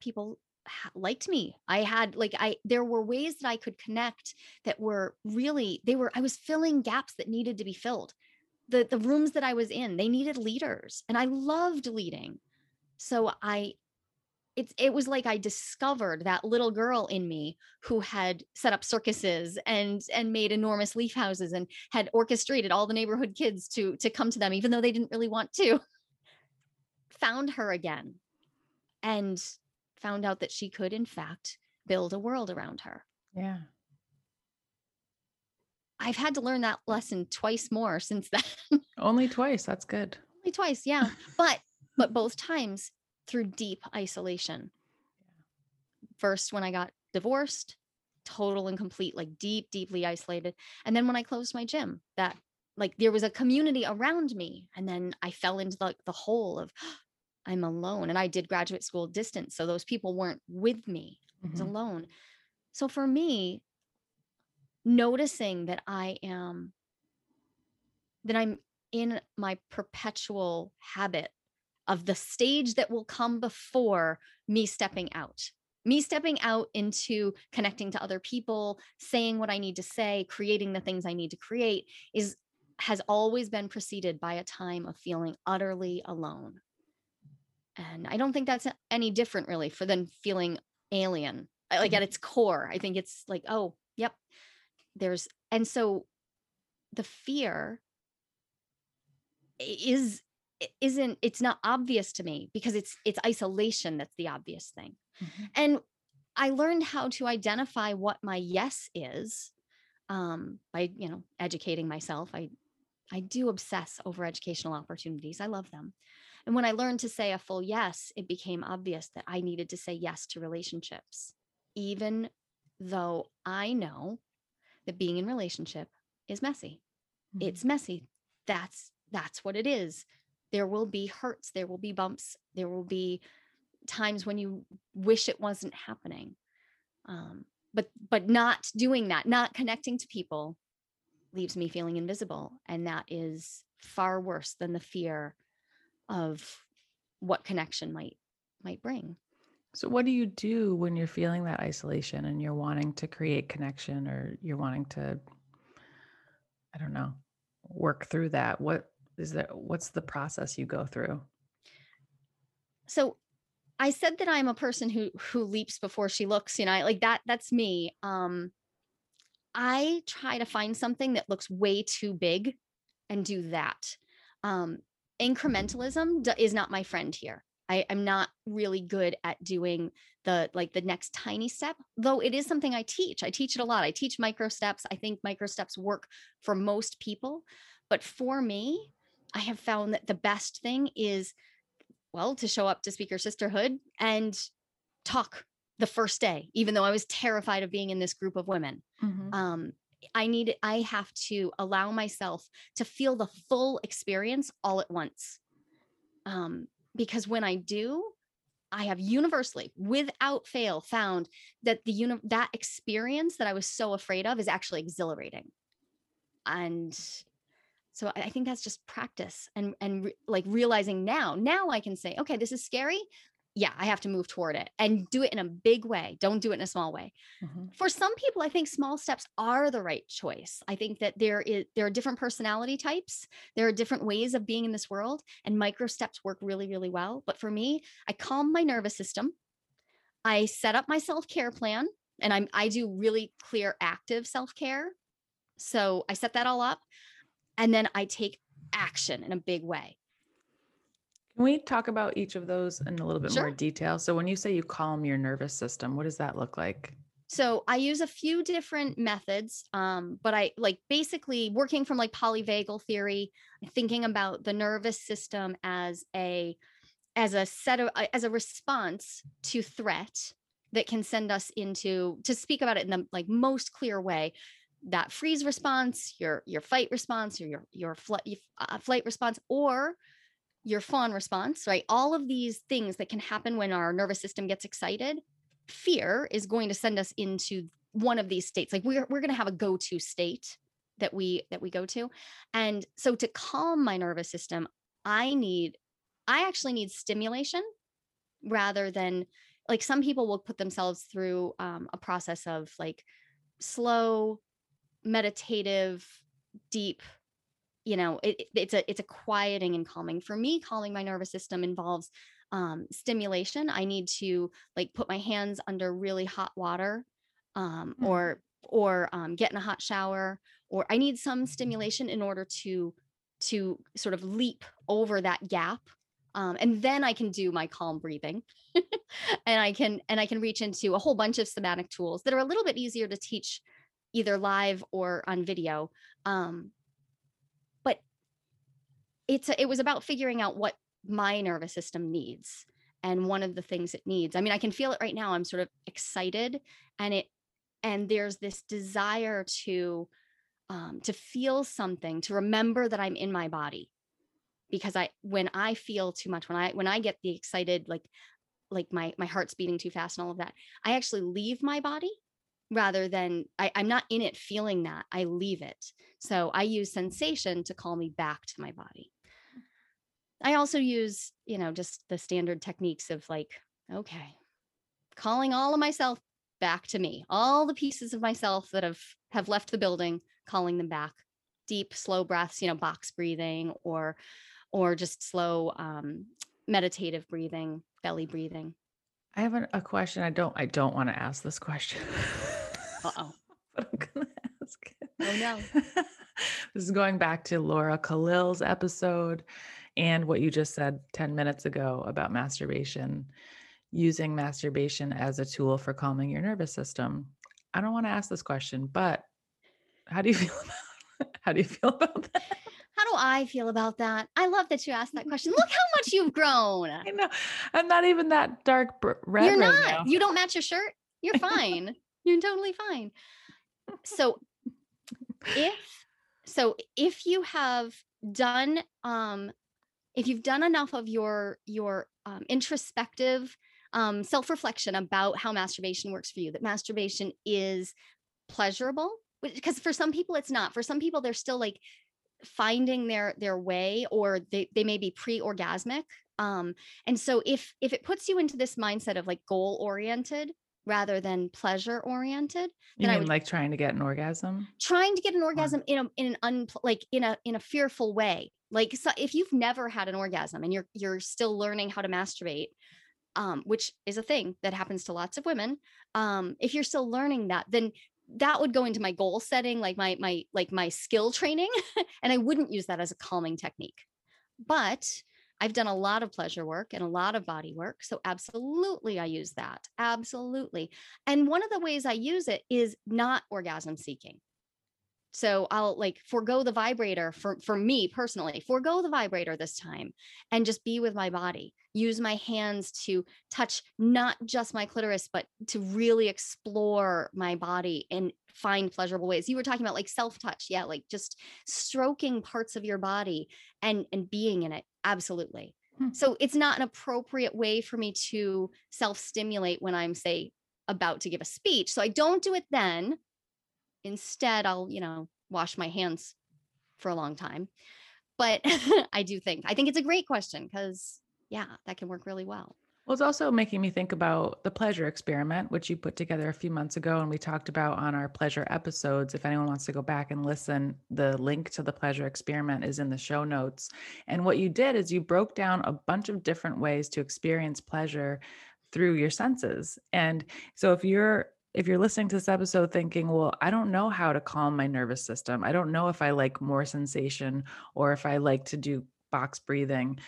people ha- liked me. I had like, I, there were ways that I could connect that were really, they were, I was filling gaps that needed to be filled. The, the rooms that I was in, they needed leaders, and I loved leading. So I, it's, it was like, I discovered that little girl in me who had set up circuses and, and made enormous leaf houses and had orchestrated all the neighborhood kids to, to come to them, even though they didn't really want to. Found her again, and found out that she could in fact build a world around her. Yeah. I've had to learn that lesson twice more since then. Only twice. That's good. Only twice. Yeah. But, but both times through deep isolation. first when I got divorced, total and complete, like deep, deeply isolated. And then when I closed my gym, that like there was a community around me. And then I fell into like the, the hole of oh, I'm alone. And I did graduate school distance. So those people weren't with me. Mm-hmm. I was alone. So for me, noticing that I am, that I'm in my perpetual habit of the stage that will come before me stepping out. Me stepping out into connecting to other people, saying what I need to say, creating the things I need to create is has always been preceded by a time of feeling utterly alone. And I don't think that's any different really for than feeling alien. Like at its core, I think it's like, oh, yep, there's, and so the fear is, isn't, it's not obvious to me because it's, it's isolation. That's the obvious thing. Mm-hmm. And I learned how to identify what my yes is um, by, you know, educating myself. I, I do obsess over educational opportunities. I love them. And when I learned to say a full yes, it became obvious that I needed to say yes to relationships, even though I know that being in relationship is messy. Mm-hmm. It's messy. That's, that's what it is. There will be hurts. There will be bumps. There will be times when you wish it wasn't happening, um, but but not doing that, not connecting to people, leaves me feeling invisible, and that is far worse than the fear of what connection might might bring. So, what do you do when you're feeling that isolation and you're wanting to create connection, or you're wanting to, I don't know, work through that? What is that? What's the process you go through? So. I said that I'm a person who who leaps before she looks, you know, I, like that, that's me. Um, I try to find something that looks way too big and do that. Um, incrementalism d- is not my friend here. I am not really good at doing the, like the next tiny step, though it is something I teach. I teach it a lot. I teach micro steps. I think micro steps work for most people, but for me, I have found that the best thing is well, to show up to Speaker Sisterhood and talk the first day, even though I was terrified of being in this group of women. Mm-hmm. Um, I need, I have to allow myself to feel the full experience all at once. Um, because when I do, I have universally, without fail, found that the uni- that experience that I was so afraid of is actually exhilarating. And so I think that's just practice and, and re- like realizing now, now I can say, okay, this is scary. Yeah, I have to move toward it and do it in a big way. Don't do it in a small way. Mm-hmm. For some people, I think small steps are the right choice. I think that there is, there are different personality types. There are different ways of being in this world, and micro steps work really, really well. But for me, I calm my nervous system. I set up my self-care plan, and I'm, I do really clear, active self-care. So I set that all up. And then I take action in a big way. Can we talk about each of those in a little bit Sure. more detail? So when you say you calm your nervous system, what does that look like? So I use a few different methods, um, but I like basically working from like polyvagal theory, thinking about the nervous system as a, as a set of, as a response to threat that can send us into, to speak about it in the like most clear way, that freeze response, your your fight response, or your your fl- uh, flight response, or your fawn response, right? All of these things that can happen when our nervous system gets excited. Fear is going to send us into one of these states. Like we're we're going to have a go-to state that we that we go to. And so to calm my nervous system, I need I actually need stimulation rather than like some people will put themselves through um, a process of like slow, meditative, deep, you know, it, it's a, it's a quieting and calming. For me, calming my nervous system involves um, stimulation. I need to like put my hands under really hot water um, mm-hmm. or, or um, get in a hot shower, or I need some stimulation in order to, to sort of leap over that gap. Um, and then I can do my calm breathing and I can, and I can reach into a whole bunch of somatic tools that are a little bit easier to teach either live or on video. Um, but it's, a, it was about figuring out what my nervous system needs and one of the things it needs. I mean, I can feel it right now. I'm sort of excited, and it, and there's this desire to, um, to feel something, to remember that I'm in my body, because I, when I feel too much, when I, when I get the excited, like, like my, my heart's beating too fast and all of that, I actually leave my body rather than I, I'm not in it feeling that, I leave it. So I use sensation to call me back to my body. I also use, you know, just the standard techniques of like, okay, calling all of myself back to me, all the pieces of myself that have, have left the building, calling them back, deep, slow breaths, you know, box breathing, or, or just slow, um, meditative breathing, belly breathing. I have a, a question. I don't, I don't want to ask this question. Uh-oh. But I'm going to ask it. Oh no. This is going back to Laura Khalil's episode and what you just said ten minutes ago about masturbation, using masturbation as a tool for calming your nervous system. I don't want to ask this question, but how do you feel about, how do you feel about that? How do I feel about that? I love that you asked that question. Look how much you've grown. I know. I'm not even that dark red. You're not. Right now. You don't match your shirt. You're fine. You're totally fine. So if, so if you have done, um, if you've done enough of your, your, um, introspective, um, self-reflection about how masturbation works for you, that masturbation is pleasurable, because for some people it's not. For some people, they're still like finding their, their way, or they, they may be pre-orgasmic. Um, and so if, if it puts you into this mindset of like goal oriented rather than pleasure oriented, then you mean I would like trying to get an orgasm, trying to get an orgasm yeah. in a, in an un, like in a, in a fearful way. Like, so if you've never had an orgasm and you're, you're still learning how to masturbate, um, which is a thing that happens to lots of women. Um, if you're still learning that, then that would go into my goal setting, like my, my, like my skill training. And I wouldn't use that as a calming technique, but I've done a lot of pleasure work and a lot of body work. So absolutely. I use that. Absolutely. And one of the ways I use it is not orgasm seeking. So I'll like forego the vibrator for, for me personally, forego the vibrator this time and just be with my body, use my hands to touch, not just my clitoris, but to really explore my body and find pleasurable ways. You were talking about like self-touch. Yeah. Like just stroking parts of your body and, and being in it. Absolutely. Hmm. So it's not an appropriate way for me to self-stimulate when I'm, say, about to give a speech. So I don't do it then. Instead, I'll, you know, wash my hands for a long time. But I do think, I think it's a great question because yeah, that can work really well. Well, it's also making me think about the pleasure experiment, which you put together a few months ago. And we talked about on our pleasure episodes. If anyone wants to go back and listen, the link to the pleasure experiment is in the show notes. And what you did is you broke down a bunch of different ways to experience pleasure through your senses. And so if you're If you're listening to this episode thinking, well, I don't know how to calm my nervous system. I don't know if I like more sensation or if I like to do box breathing,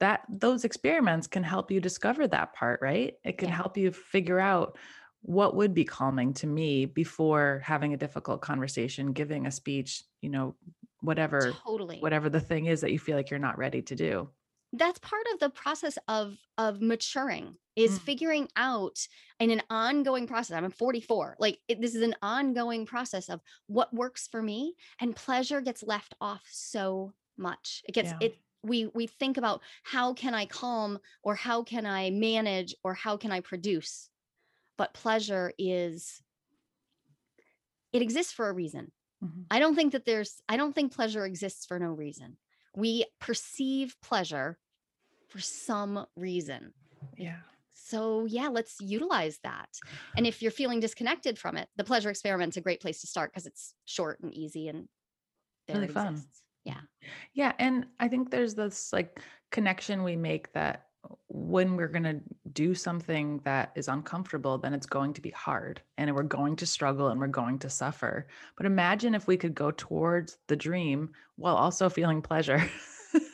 that those experiments can help you discover that part, right? It can yeah. help you figure out what would be calming to me before having a difficult conversation, giving a speech, you know, whatever, totally. whatever the thing is that you feel like you're not ready to do. That's part of the process of, of maturing is mm. figuring out in an ongoing process. I'm forty-four. Like it, this is an ongoing process of what works for me, and pleasure gets left off so much. It gets, yeah. it, we, we think about how can I calm or how can I manage or how can I produce, but pleasure is, it exists for a reason. Mm-hmm. I don't think that there's, I don't think pleasure exists for no reason. We perceive pleasure for some reason. Yeah. So yeah, let's utilize that. And if you're feeling disconnected from it, the pleasure experiment's a great place to start because it's short and easy and really fun. Yeah. Yeah. And I think there's this like connection we make that when we're going to do something that is uncomfortable, then it's going to be hard and we're going to struggle and we're going to suffer. But imagine if we could go towards the dream while also feeling pleasure.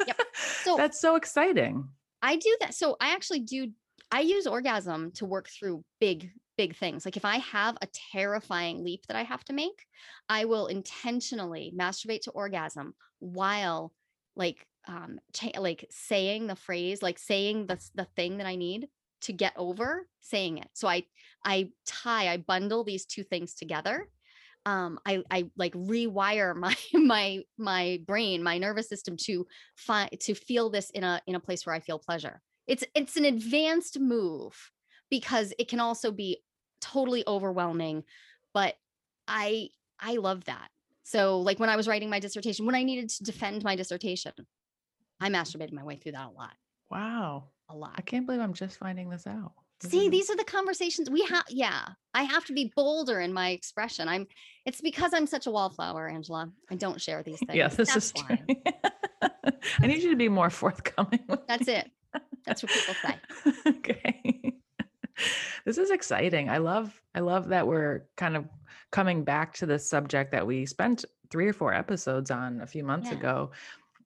Yep. So that's so exciting. I do that. So I actually do, I use orgasm to work through big, big things. Like if I have a terrifying leap that I have to make, I will intentionally masturbate to orgasm while like um, cha- like saying the phrase, like saying the, the thing that I need to get over saying it. So I, I tie, I bundle these two things together. Um, I, I like rewire my, my, my brain, my nervous system to find, to feel this in a, in a place where I feel pleasure. It's, it's an advanced move because it can also be totally overwhelming, but I, I love that. So like when I was writing my dissertation, when I needed to defend my dissertation, I masturbated my way through that a lot. Wow. A lot. I can't believe I'm just finding this out. See, mm-hmm. These are the conversations we have. Yeah. I have to be bolder in my expression. I'm, it's because I'm such a wallflower, Angela. I don't share these things. Yeah, this is true. I need you to be more forthcoming. That's it. That's what people say. Okay. This is exciting. I love, I love that we're kind of coming back to this subject that we spent three or four episodes on a few months yeah. ago,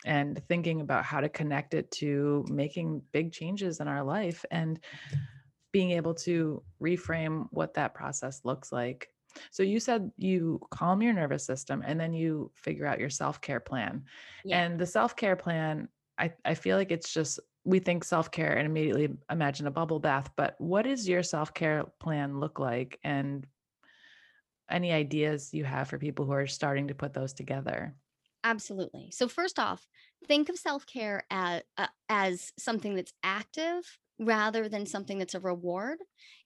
and thinking about how to connect it to making big changes in our life and being able to reframe what that process looks like. So you said you calm your nervous system and then you figure out your self-care plan. Yeah. And the self-care plan, I, I feel like it's just, we think self-care and immediately imagine a bubble bath, but what does your self-care plan look like? And any ideas you have for people who are starting to put those together? Absolutely. So first off, think of self-care as, uh, as something that's active rather than something that's a reward.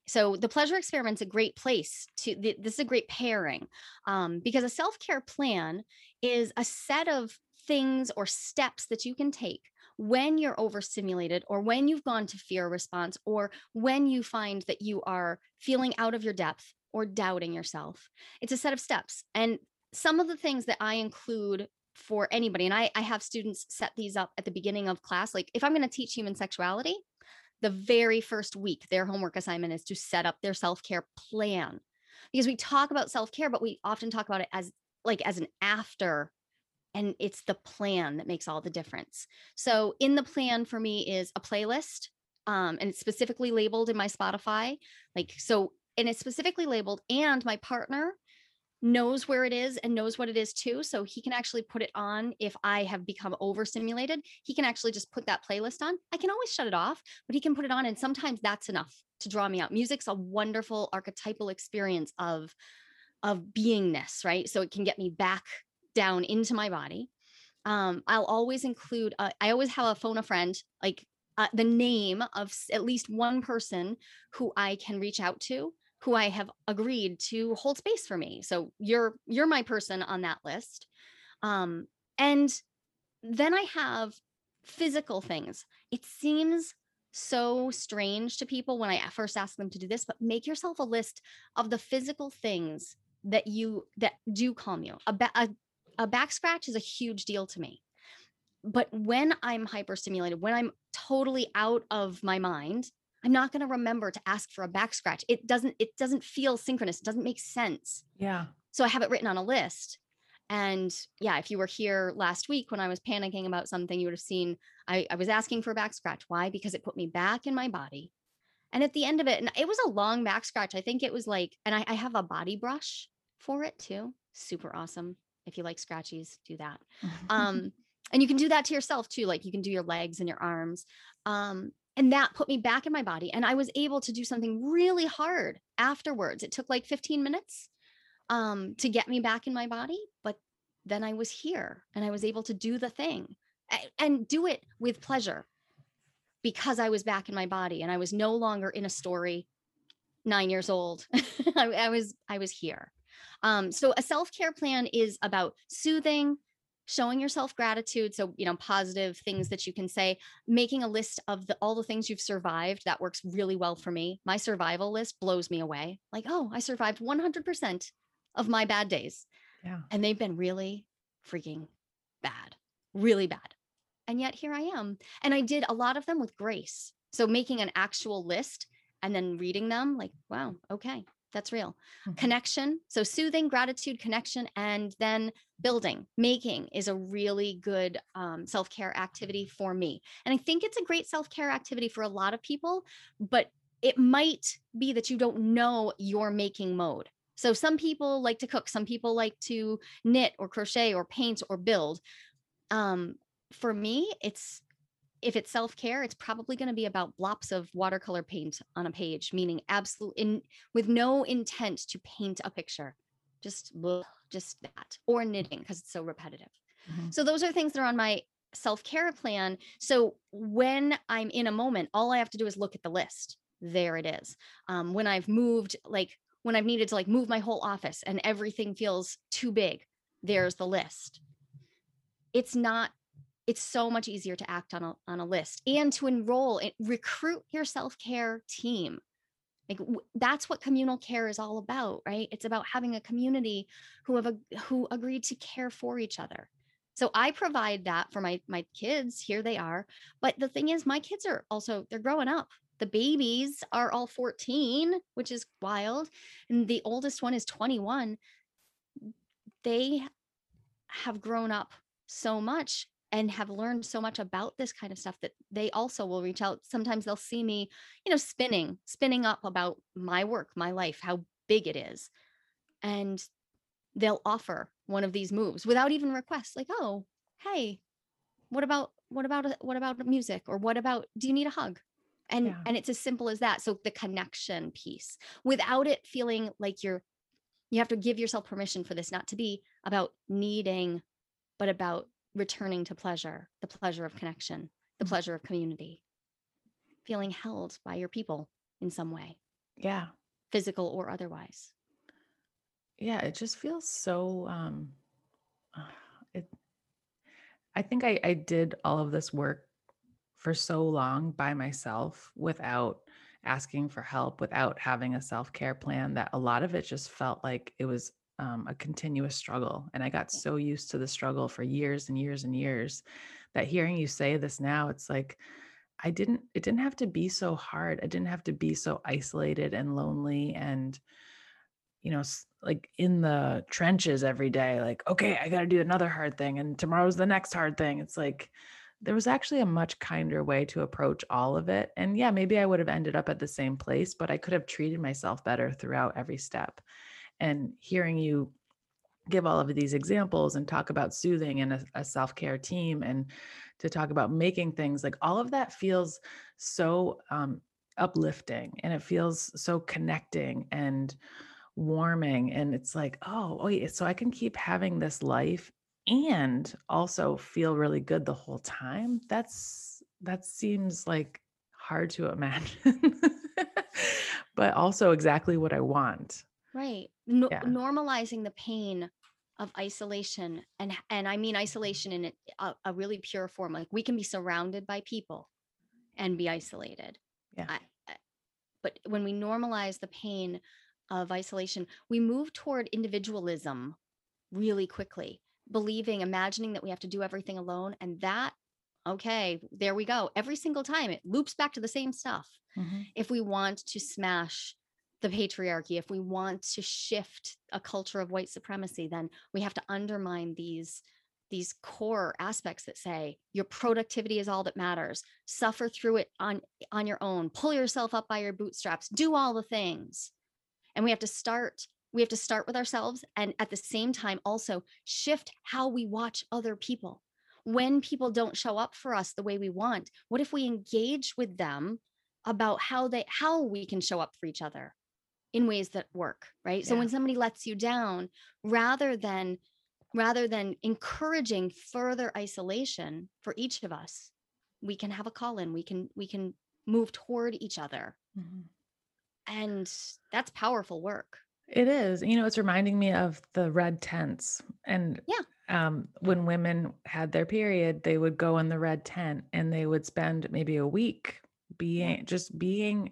So the pleasure experiment's a great place to, th- this is a great pairing, um, because a self-care plan is a set of things or steps that you can take when you're overstimulated or when you've gone to fear response or when you find that you are feeling out of your depth or doubting yourself. It's a set of steps. And some of the things that I include for anybody, and I, I have students set these up at the beginning of class. Like if I'm going to teach human sexuality, the very first week, their homework assignment is to set up their self-care plan, because we talk about self-care, but we often talk about it as like as an after, and it's the plan that makes all the difference. So in the plan for me is a playlist, um, and it's specifically labeled in my Spotify, like, so, and it's specifically labeled, and my partner knows where it is and knows what it is too. So he can actually put it on. If I have become overstimulated, he can actually just put that playlist on. I can always shut it off, but he can put it on. And sometimes that's enough to draw me out. Music's a wonderful archetypal experience of, of beingness, right? So it can get me back down into my body. Um, I'll always include, uh, I always have a phone a friend, like uh, the name of at least one person who I can reach out to, who I have agreed to hold space for me. So you're, you're my person on that list. Um, and then I have physical things. It seems so strange to people when I first ask them to do this, but make yourself a list of the physical things that you, that do calm you. A, ba- a, a back scratch is a huge deal to me, but when I'm hyperstimulated, when I'm totally out of my mind, I'm not going to remember to ask for a back scratch. It doesn't, it doesn't feel synchronous. It doesn't make sense. Yeah. So I have it written on a list. And yeah, if you were here last week, when I was panicking about something, you would have seen, I, I was asking for a back scratch. Why? Because it put me back in my body. And at the end of it, and it was a long back scratch. I think it was like, and I, I have a body brush for it too. Super awesome. If you like scratchies, do that. Um, and you can do that to yourself too. Like you can do your legs and your arms. Um, And that put me back in my body. And I was able to do something really hard afterwards. It took like fifteen minutes um, to get me back in my body. But then I was here and I was able to do the thing and do it with pleasure because I was back in my body and I was no longer in a story, nine years old. I, I was, I was here. Um, so a self-care plan is about soothing, showing yourself gratitude. So, you know, positive things that you can say, making a list of the, all the things you've survived. That works really well for me. My survival list blows me away. Like, oh, I survived one hundred percent of my bad days. Yeah. And they've been really freaking bad, really bad. And yet here I am. And I did a lot of them with grace. So making an actual list and then reading them, like, wow, okay, that's real. Mm-hmm. Connection. So soothing, gratitude, connection, and then building, making is a really good um, self-care activity for me. And I think it's a great self-care activity for a lot of people, but it might be that you don't know your making mode. So some people like to cook, some people like to knit or crochet or paint or build. Um, for me, it's, if it's self-care, it's probably going to be about blobs of watercolor paint on a page, meaning absolute in with no intent to paint a picture, just, just that, or knitting because it's so repetitive. Mm-hmm. So those are things that are on my self-care plan. So when I'm in a moment, all I have to do is look at the list. There it is. Um, when I've moved, like when I've needed to like move my whole office and everything feels too big, there's the list. It's not, it's so much easier to act on a, on a list and to enroll in, recruit your self-care team. Like w- that's what communal care is all about, right? It's about having a community who have a, who agreed to care for each other. So I provide that for my, my kids. Here they are. But the thing is, my kids are also, they're growing up. The babies are all fourteen, which is wild. And the oldest one is twenty-one. They have grown up so much and have learned so much about this kind of stuff that they also will reach out. Sometimes they'll see me, you know, spinning, spinning up about my work, my life, how big it is. And they'll offer one of these moves without even requests, like, oh, hey, what about, what about, what about music? Or what about, do you need a hug? And, yeah. and it's as simple as that. So the connection piece, without it feeling like you're, you have to give yourself permission for this not to be about needing, but about returning to pleasure, the pleasure of connection, the mm-hmm. pleasure of community, feeling held by your people in some way. Yeah. Physical or otherwise. Yeah, it just feels so, um, it, I think I, I did all of this work for so long by myself without asking for help, without having a self-care plan, that a lot of it just felt like it was um, a continuous struggle. And I got so used to the struggle for years and years and years that hearing you say this now, it's like, I didn't, it didn't have to be so hard. I didn't have to be so isolated and lonely and, you know, like in the trenches every day, like, okay, I got to do another hard thing. And tomorrow's the next hard thing. It's like, there was actually a much kinder way to approach all of it. And yeah, maybe I would have ended up at the same place, but I could have treated myself better throughout every step. And hearing you give all of these examples and talk about soothing and a, a self-care team, and to talk about making things, like all of that feels so um, uplifting, and it feels so connecting and warming. And it's like, oh, wait, so I can keep having this life and also feel really good the whole time. That's, that seems like hard to imagine, but also exactly what I want. Right. No, yeah. Normalizing the pain of isolation. And, and I mean, isolation in a, a really pure form. Like we can be surrounded by people and be isolated. Yeah. I, I, but when we normalize the pain of isolation, we move toward individualism really quickly. Believing, imagining that we have to do everything alone. And that, okay, there we go. Every single time it loops back to the same stuff. Mm-hmm. If we want to smash the patriarchy, if we want to shift a culture of white supremacy, then we have to undermine these, these core aspects that say your productivity is all that matters. Suffer through it on, on your own, pull yourself up by your bootstraps, do all the things. And we have to start We have to start with ourselves, and at the same time also shift how we watch other people. When people don't show up for us the way we want, what if we engage with them about how they, how we can show up for each other in ways that work, right? Yeah. So when somebody lets you down, rather than, rather than encouraging further isolation for each of us, we can have a call in, we can, we can move toward each other. Mm-hmm. And that's powerful work. It is, you know, it's reminding me of the red tents, and yeah. um, when women had their period, they would go in the red tent and they would spend maybe a week being, just being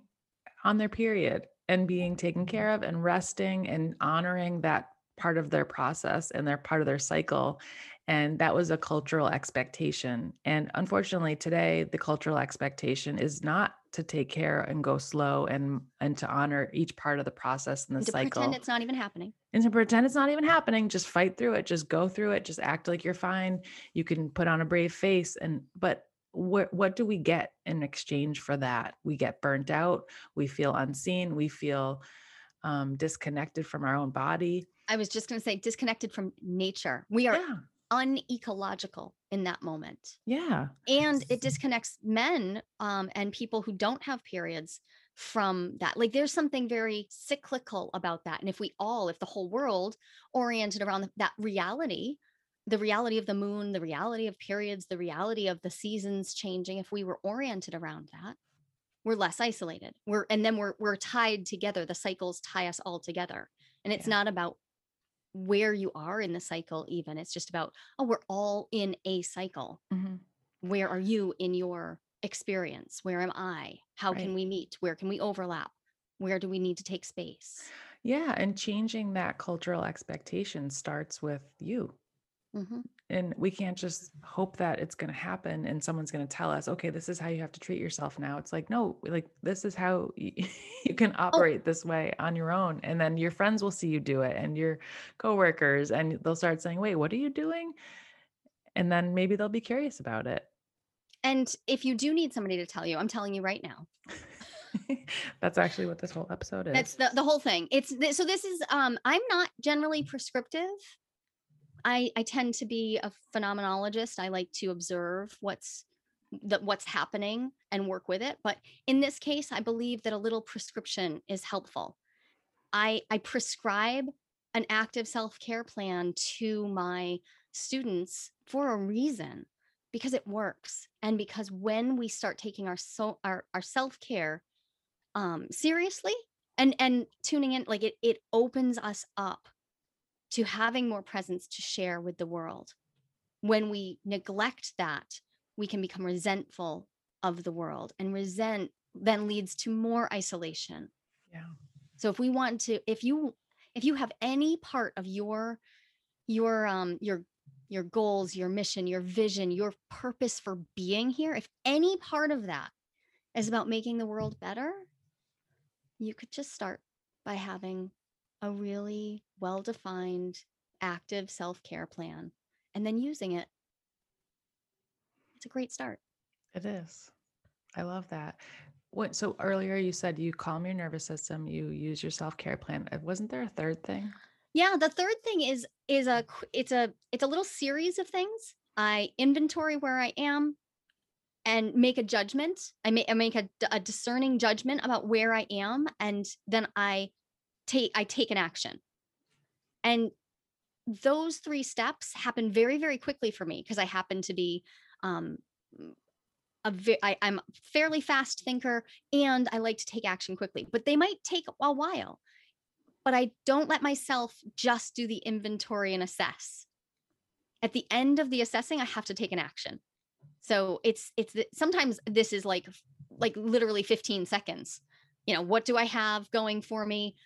on their period and being taken care of and resting and honoring that part of their process and their part of their cycle. And that was a cultural expectation. And unfortunately today, the cultural expectation is not to take care and go slow and, and to honor each part of the process and the and to cycle. To pretend it's not even happening. And to pretend it's not even happening, just fight through it, just go through it, just act like you're fine. You can put on a brave face. And, but what, what do we get in exchange for that? We get burnt out. We feel unseen. We feel um, disconnected from our own body. I was just going to say disconnected from nature. We are yeah. unecological in that moment. Yeah. And it disconnects men um, and people who don't have periods from that. Like there's something very cyclical about that. And if we all, if the whole world oriented around that reality, the reality of the moon, the reality of periods, the reality of the seasons changing, if we were oriented around that, we're less isolated. We're, and then we're, we're tied together. The cycles tie us all together. And it's yeah. not about where you are in the cycle, even. It's just about, oh, we're all in a cycle. Mm-hmm. Where are you in your experience? Where am I? How right. can we meet? Where can we overlap? Where do we need to take space? Yeah. And changing that cultural expectation starts with you. Mm-hmm. And we can't just hope that it's going to happen and someone's going to tell us, okay, this is how you have to treat yourself now. It's like, no, like this is how you, you can operate oh. this way on your own. And then your friends will see you do it and your coworkers, and they'll start saying, wait, what are you doing? And then maybe they'll be curious about it. And if you do need somebody to tell you, I'm telling you right now. That's actually what this whole episode is. That's the, the whole thing. It's th- so this is, um, I'm not generally prescriptive. I, I tend to be a phenomenologist. I like to observe what's the, what's happening and work with it. But in this case, I believe that a little prescription is helpful. I, I prescribe an active self-care plan to my students for a reason, because it works. And because when we start taking our so, our, our self-care um, seriously and, and tuning in, like it, it opens us up to having more presence to share with the world. When we neglect that, we can become resentful of the world, and resent then leads to more isolation. Yeah. So if we want to, if you, if you have any part of your, your, um, your, your goals, your mission, your vision, your purpose for being here, if any part of that is about making the world better, you could just start by having a really well-defined active self-care plan and then using it. It's a great start. It is. I love that. What, so earlier you said you calm your nervous system, you use your self-care plan. Wasn't there a third thing? Yeah. The third thing is, is a, it's a, it's a little series of things. I inventory where I am and make a judgment. I make, I make a, a discerning judgment about where I am. And then I take, I take an action. And those three steps happen very, very quickly for me because I happen to be, um, a ve- I, I'm a fairly fast thinker and I like to take action quickly, but they might take a while, but I don't let myself just do the inventory and assess. At the end of the assessing, I have to take an action. So it's, it's, the, sometimes this is like, like literally fifteen seconds, you know, what do I have going for me?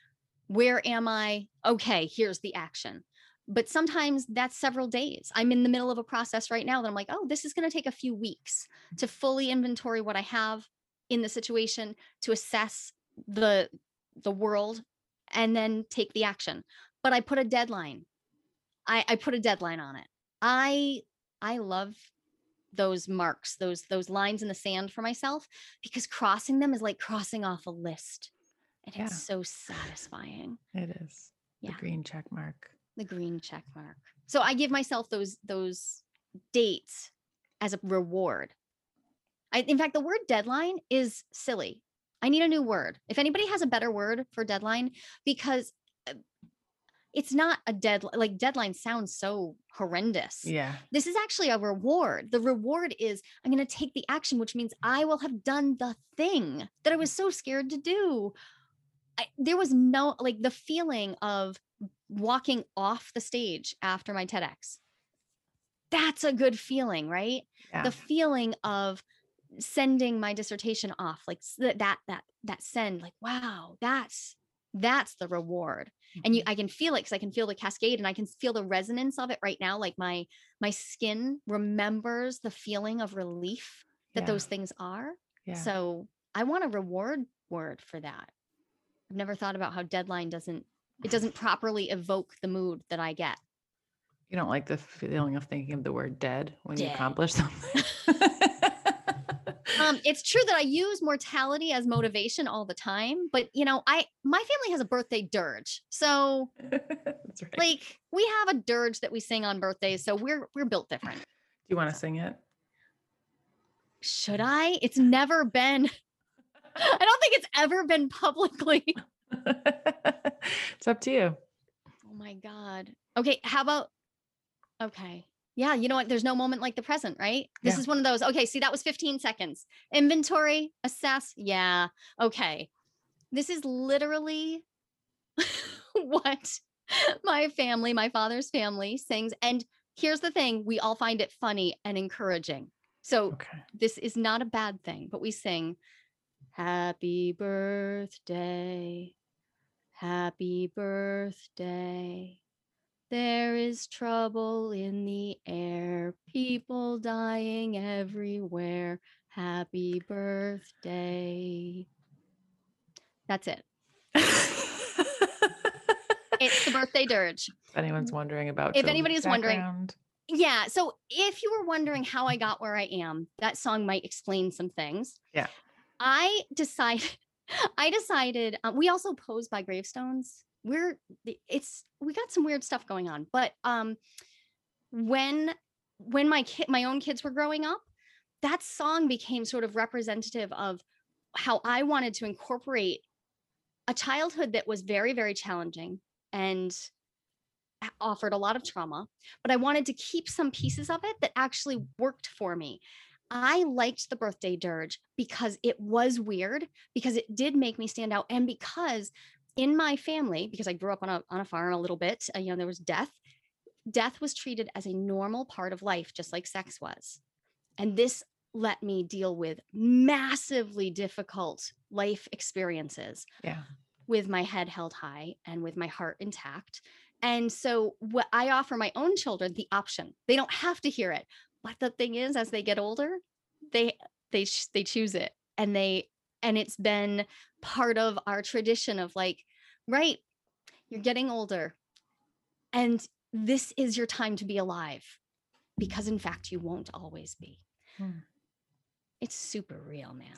Where am I? Okay, here's the action. But sometimes that's several days. I'm in the middle of a process right now that I'm like, oh, this is going to take a few weeks to fully inventory what I have in the situation, to assess the, the world, and then take the action. But I put a deadline. I, I put a deadline on it. I I love those marks, those those lines in the sand for myself, because crossing them is like crossing off a list. And yeah. It's so satisfying. It is. Yeah. The green check mark. The green check mark. So I give myself those those dates as a reward. I, in fact, the word deadline is silly. I need a new word. If anybody has a better word for deadline, because it's not a deadline. Like deadline sounds so horrendous. Yeah. This is actually a reward. The reward is I'm going to take the action, which means I will have done the thing that I was so scared to do. I, there was no, like the feeling of walking off the stage after my TEDx. That's a good feeling, right? Yeah. The feeling of sending my dissertation off, like that, that, that send, like, wow, that's, that's the reward. And you, I can feel it because I can feel the cascade and I can feel the resonance of it right now. Like my, my skin remembers the feeling of relief that yeah. those things are. Yeah. So I want a reward word for that. I've never thought about how deadline doesn't, it doesn't properly evoke the mood that I get. You don't like the feeling of thinking of the word dead when dead. You accomplish something. um, it's true that I use mortality as motivation all the time, but you know, I, my family has a birthday dirge. So That's right. Like we have a dirge that we sing on birthdays. So we're, we're built different. you want to sing it? Should I? It's never been, I don't think it's ever been publicly. It's up to you. Oh my God. Okay. How about, okay. Yeah. You know what? There's no moment like the present, right? This yeah. is one of those. Okay. See, that was fifteen seconds. Inventory, assess. Yeah. Okay. This is literally what my family, my father's family sings. And here's the thing. We all find it funny and encouraging. So okay. This is not a bad thing, but we sing happy birthday, happy birthday. There is trouble in the air, people dying everywhere. Happy birthday. That's it. It's the birthday dirge. If anyone's wondering about If anybody's background. wondering. Yeah. So if you were wondering how I got where I am, that song might explain some things. Yeah. I decided, I decided, um, we also pose by gravestones. We're it's we got some weird stuff going on, but um, when when my kid, my own kids were growing up, that song became sort of representative of how I wanted to incorporate a childhood that was very, very challenging and offered a lot of trauma. But I wanted to keep some pieces of it that actually worked for me. I liked the birthday dirge because it was weird, because it did make me stand out, and because in my family, because I grew up on a on a farm a little bit, uh, you know, there was death. Death was treated as a normal part of life, just like sex was. And this let me deal with massively difficult life experiences yeah. with my head held high and with my heart intact. And so what I offer my own children, the option, they don't have to hear it. But the thing is, as they get older, they they they choose it, and they and it's been part of our tradition of like, right, you're getting older and this is your time to be alive, because in fact, you won't always be. Hmm. It's super real, man.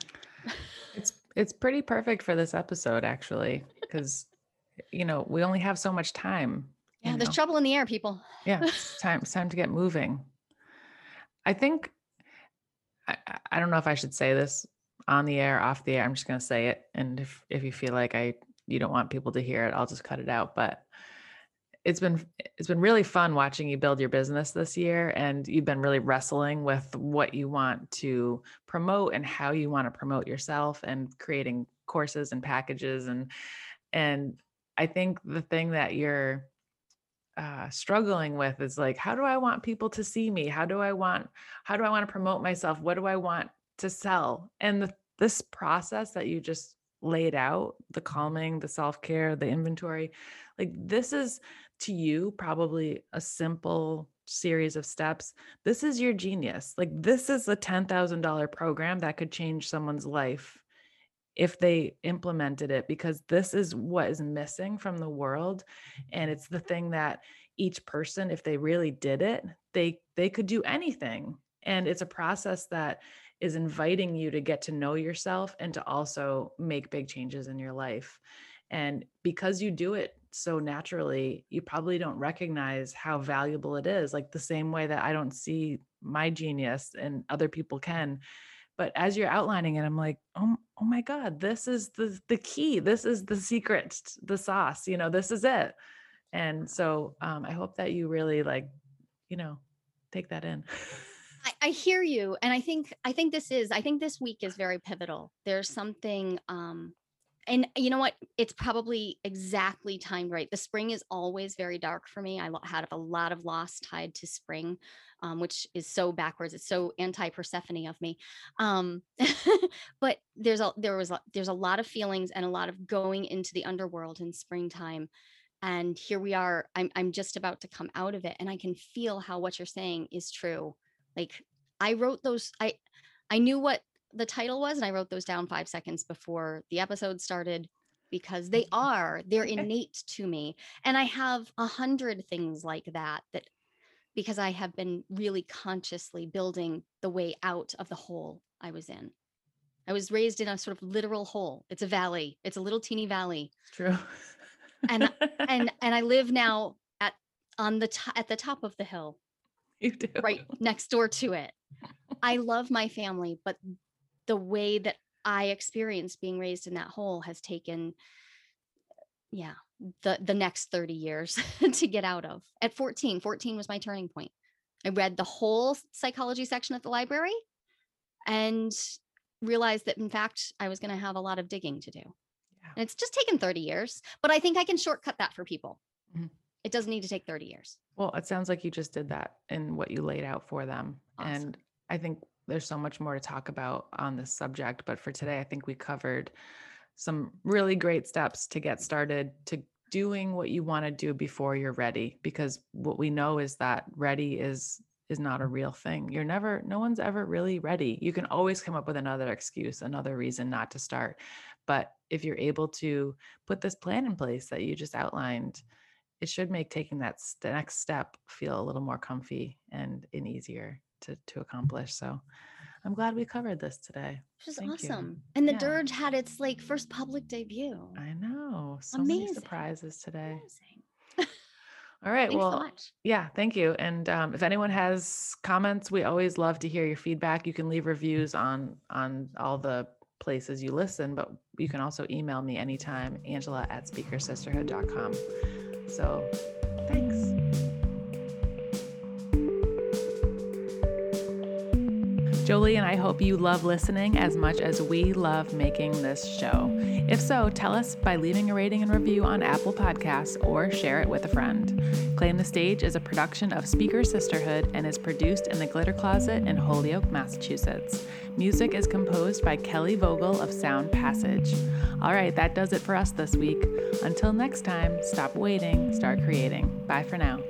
It's, it's pretty perfect for this episode, actually, because, you know, we only have so much time. Yeah. There's know. trouble in the air, people. Yeah. It's time, it's time to get moving. I think, I, I don't know if I should say this on the air, off the air. I'm just going to say it. And if, if you feel like I, you don't want people to hear it, I'll just cut it out. But it's been, it's been really fun watching you build your business this year. And you've been really wrestling with what you want to promote and how you want to promote yourself, and creating courses and packages. And, and I think the thing that you're Uh, struggling with is like, how do I want people to see me? How do I want, how do I want to promote myself? What do I want to sell? And the, this process that you just laid out, the calming, the self-care, the inventory, like this is to you probably a simple series of steps. This is your genius. Like this is a ten thousand dollars program that could change someone's life if they implemented it, because this is what is missing from the world. And it's the thing that each person, if they really did it, they, they could do anything. And it's a process that is inviting you to get to know yourself and to also make big changes in your life. And because you do it so naturally, you probably don't recognize how valuable it is. Like the same way that I don't see my genius and other people can. But as you're outlining it, I'm like, oh, oh my God, this is the the key. This is the secret, the sauce, you know, this is it. And so um, I hope that you really like, you know, take that in. I, I hear you. And I think, I think this is, I think this week is very pivotal. There's something, um, and you know what, it's probably exactly timed right. The spring is always very dark for me. I had a lot of loss tied to spring. Um, which is so backwards. It's so anti-Persephone of me. Um, but there's a, there was, a, there's a lot of feelings and a lot of going into the underworld in springtime. And here we are, I'm, I'm just about to come out of it. And I can feel how what you're saying is true. Like I wrote those, I, I knew what the title was, and I wrote those down five seconds before the episode started, because they are, they're innate to me. And I have a hundred things like that, that because I have been really consciously building the way out of the hole I was in. I was raised in a sort of literal hole. It's a valley. It's a little teeny valley. It's true. and and and I live now at on the to- at the top of the hill. You do. Right next door to it. I love my family, but the way that I experienced being raised in that hole has taken, yeah, the, the next thirty years to get out of. At fourteen, fourteen was my turning point. I read the whole psychology section at the library and realized that, in fact, I was going to have a lot of digging to do. Yeah. And it's just taken thirty years, but I think I can shortcut that for people. Mm-hmm. It doesn't need to take thirty years. Well, it sounds like you just did that in what you laid out for them. Awesome. And I think there's so much more to talk about on this subject, but for today, I think we covered some really great steps to get started to doing what you want to do before you're ready, because what we know is that ready is is not a real thing. You're never, no one's ever really ready. You can always come up with another excuse, another reason not to start. But if you're able to put this plan in place that you just outlined, it should make taking that st- next step feel a little more comfy and, and easier to, to accomplish. So I'm glad we covered this today. Which is Thank awesome. You. And the yeah. Dirge had its like first public debut. I know. So Amazing. Many surprises today. Amazing. All right. Thanks well, so much. Yeah, thank you. And um, if anyone has comments, we always love to hear your feedback. You can leave reviews on, on all the places you listen, but you can also email me anytime, Angela at speaker sisterhood dot com. So thanks. Jolie and I hope you love listening as much as we love making this show. If so, tell us by leaving a rating and review on Apple Podcasts or share it with a friend. Claim the Stage is a production of Speaker Sisterhood and is produced in the Glitter Closet in Holyoke, Massachusetts. Music is composed by Kelly Vogel of Sound Passage. All right, that does it for us this week. Until next time, stop waiting, start creating. Bye for now.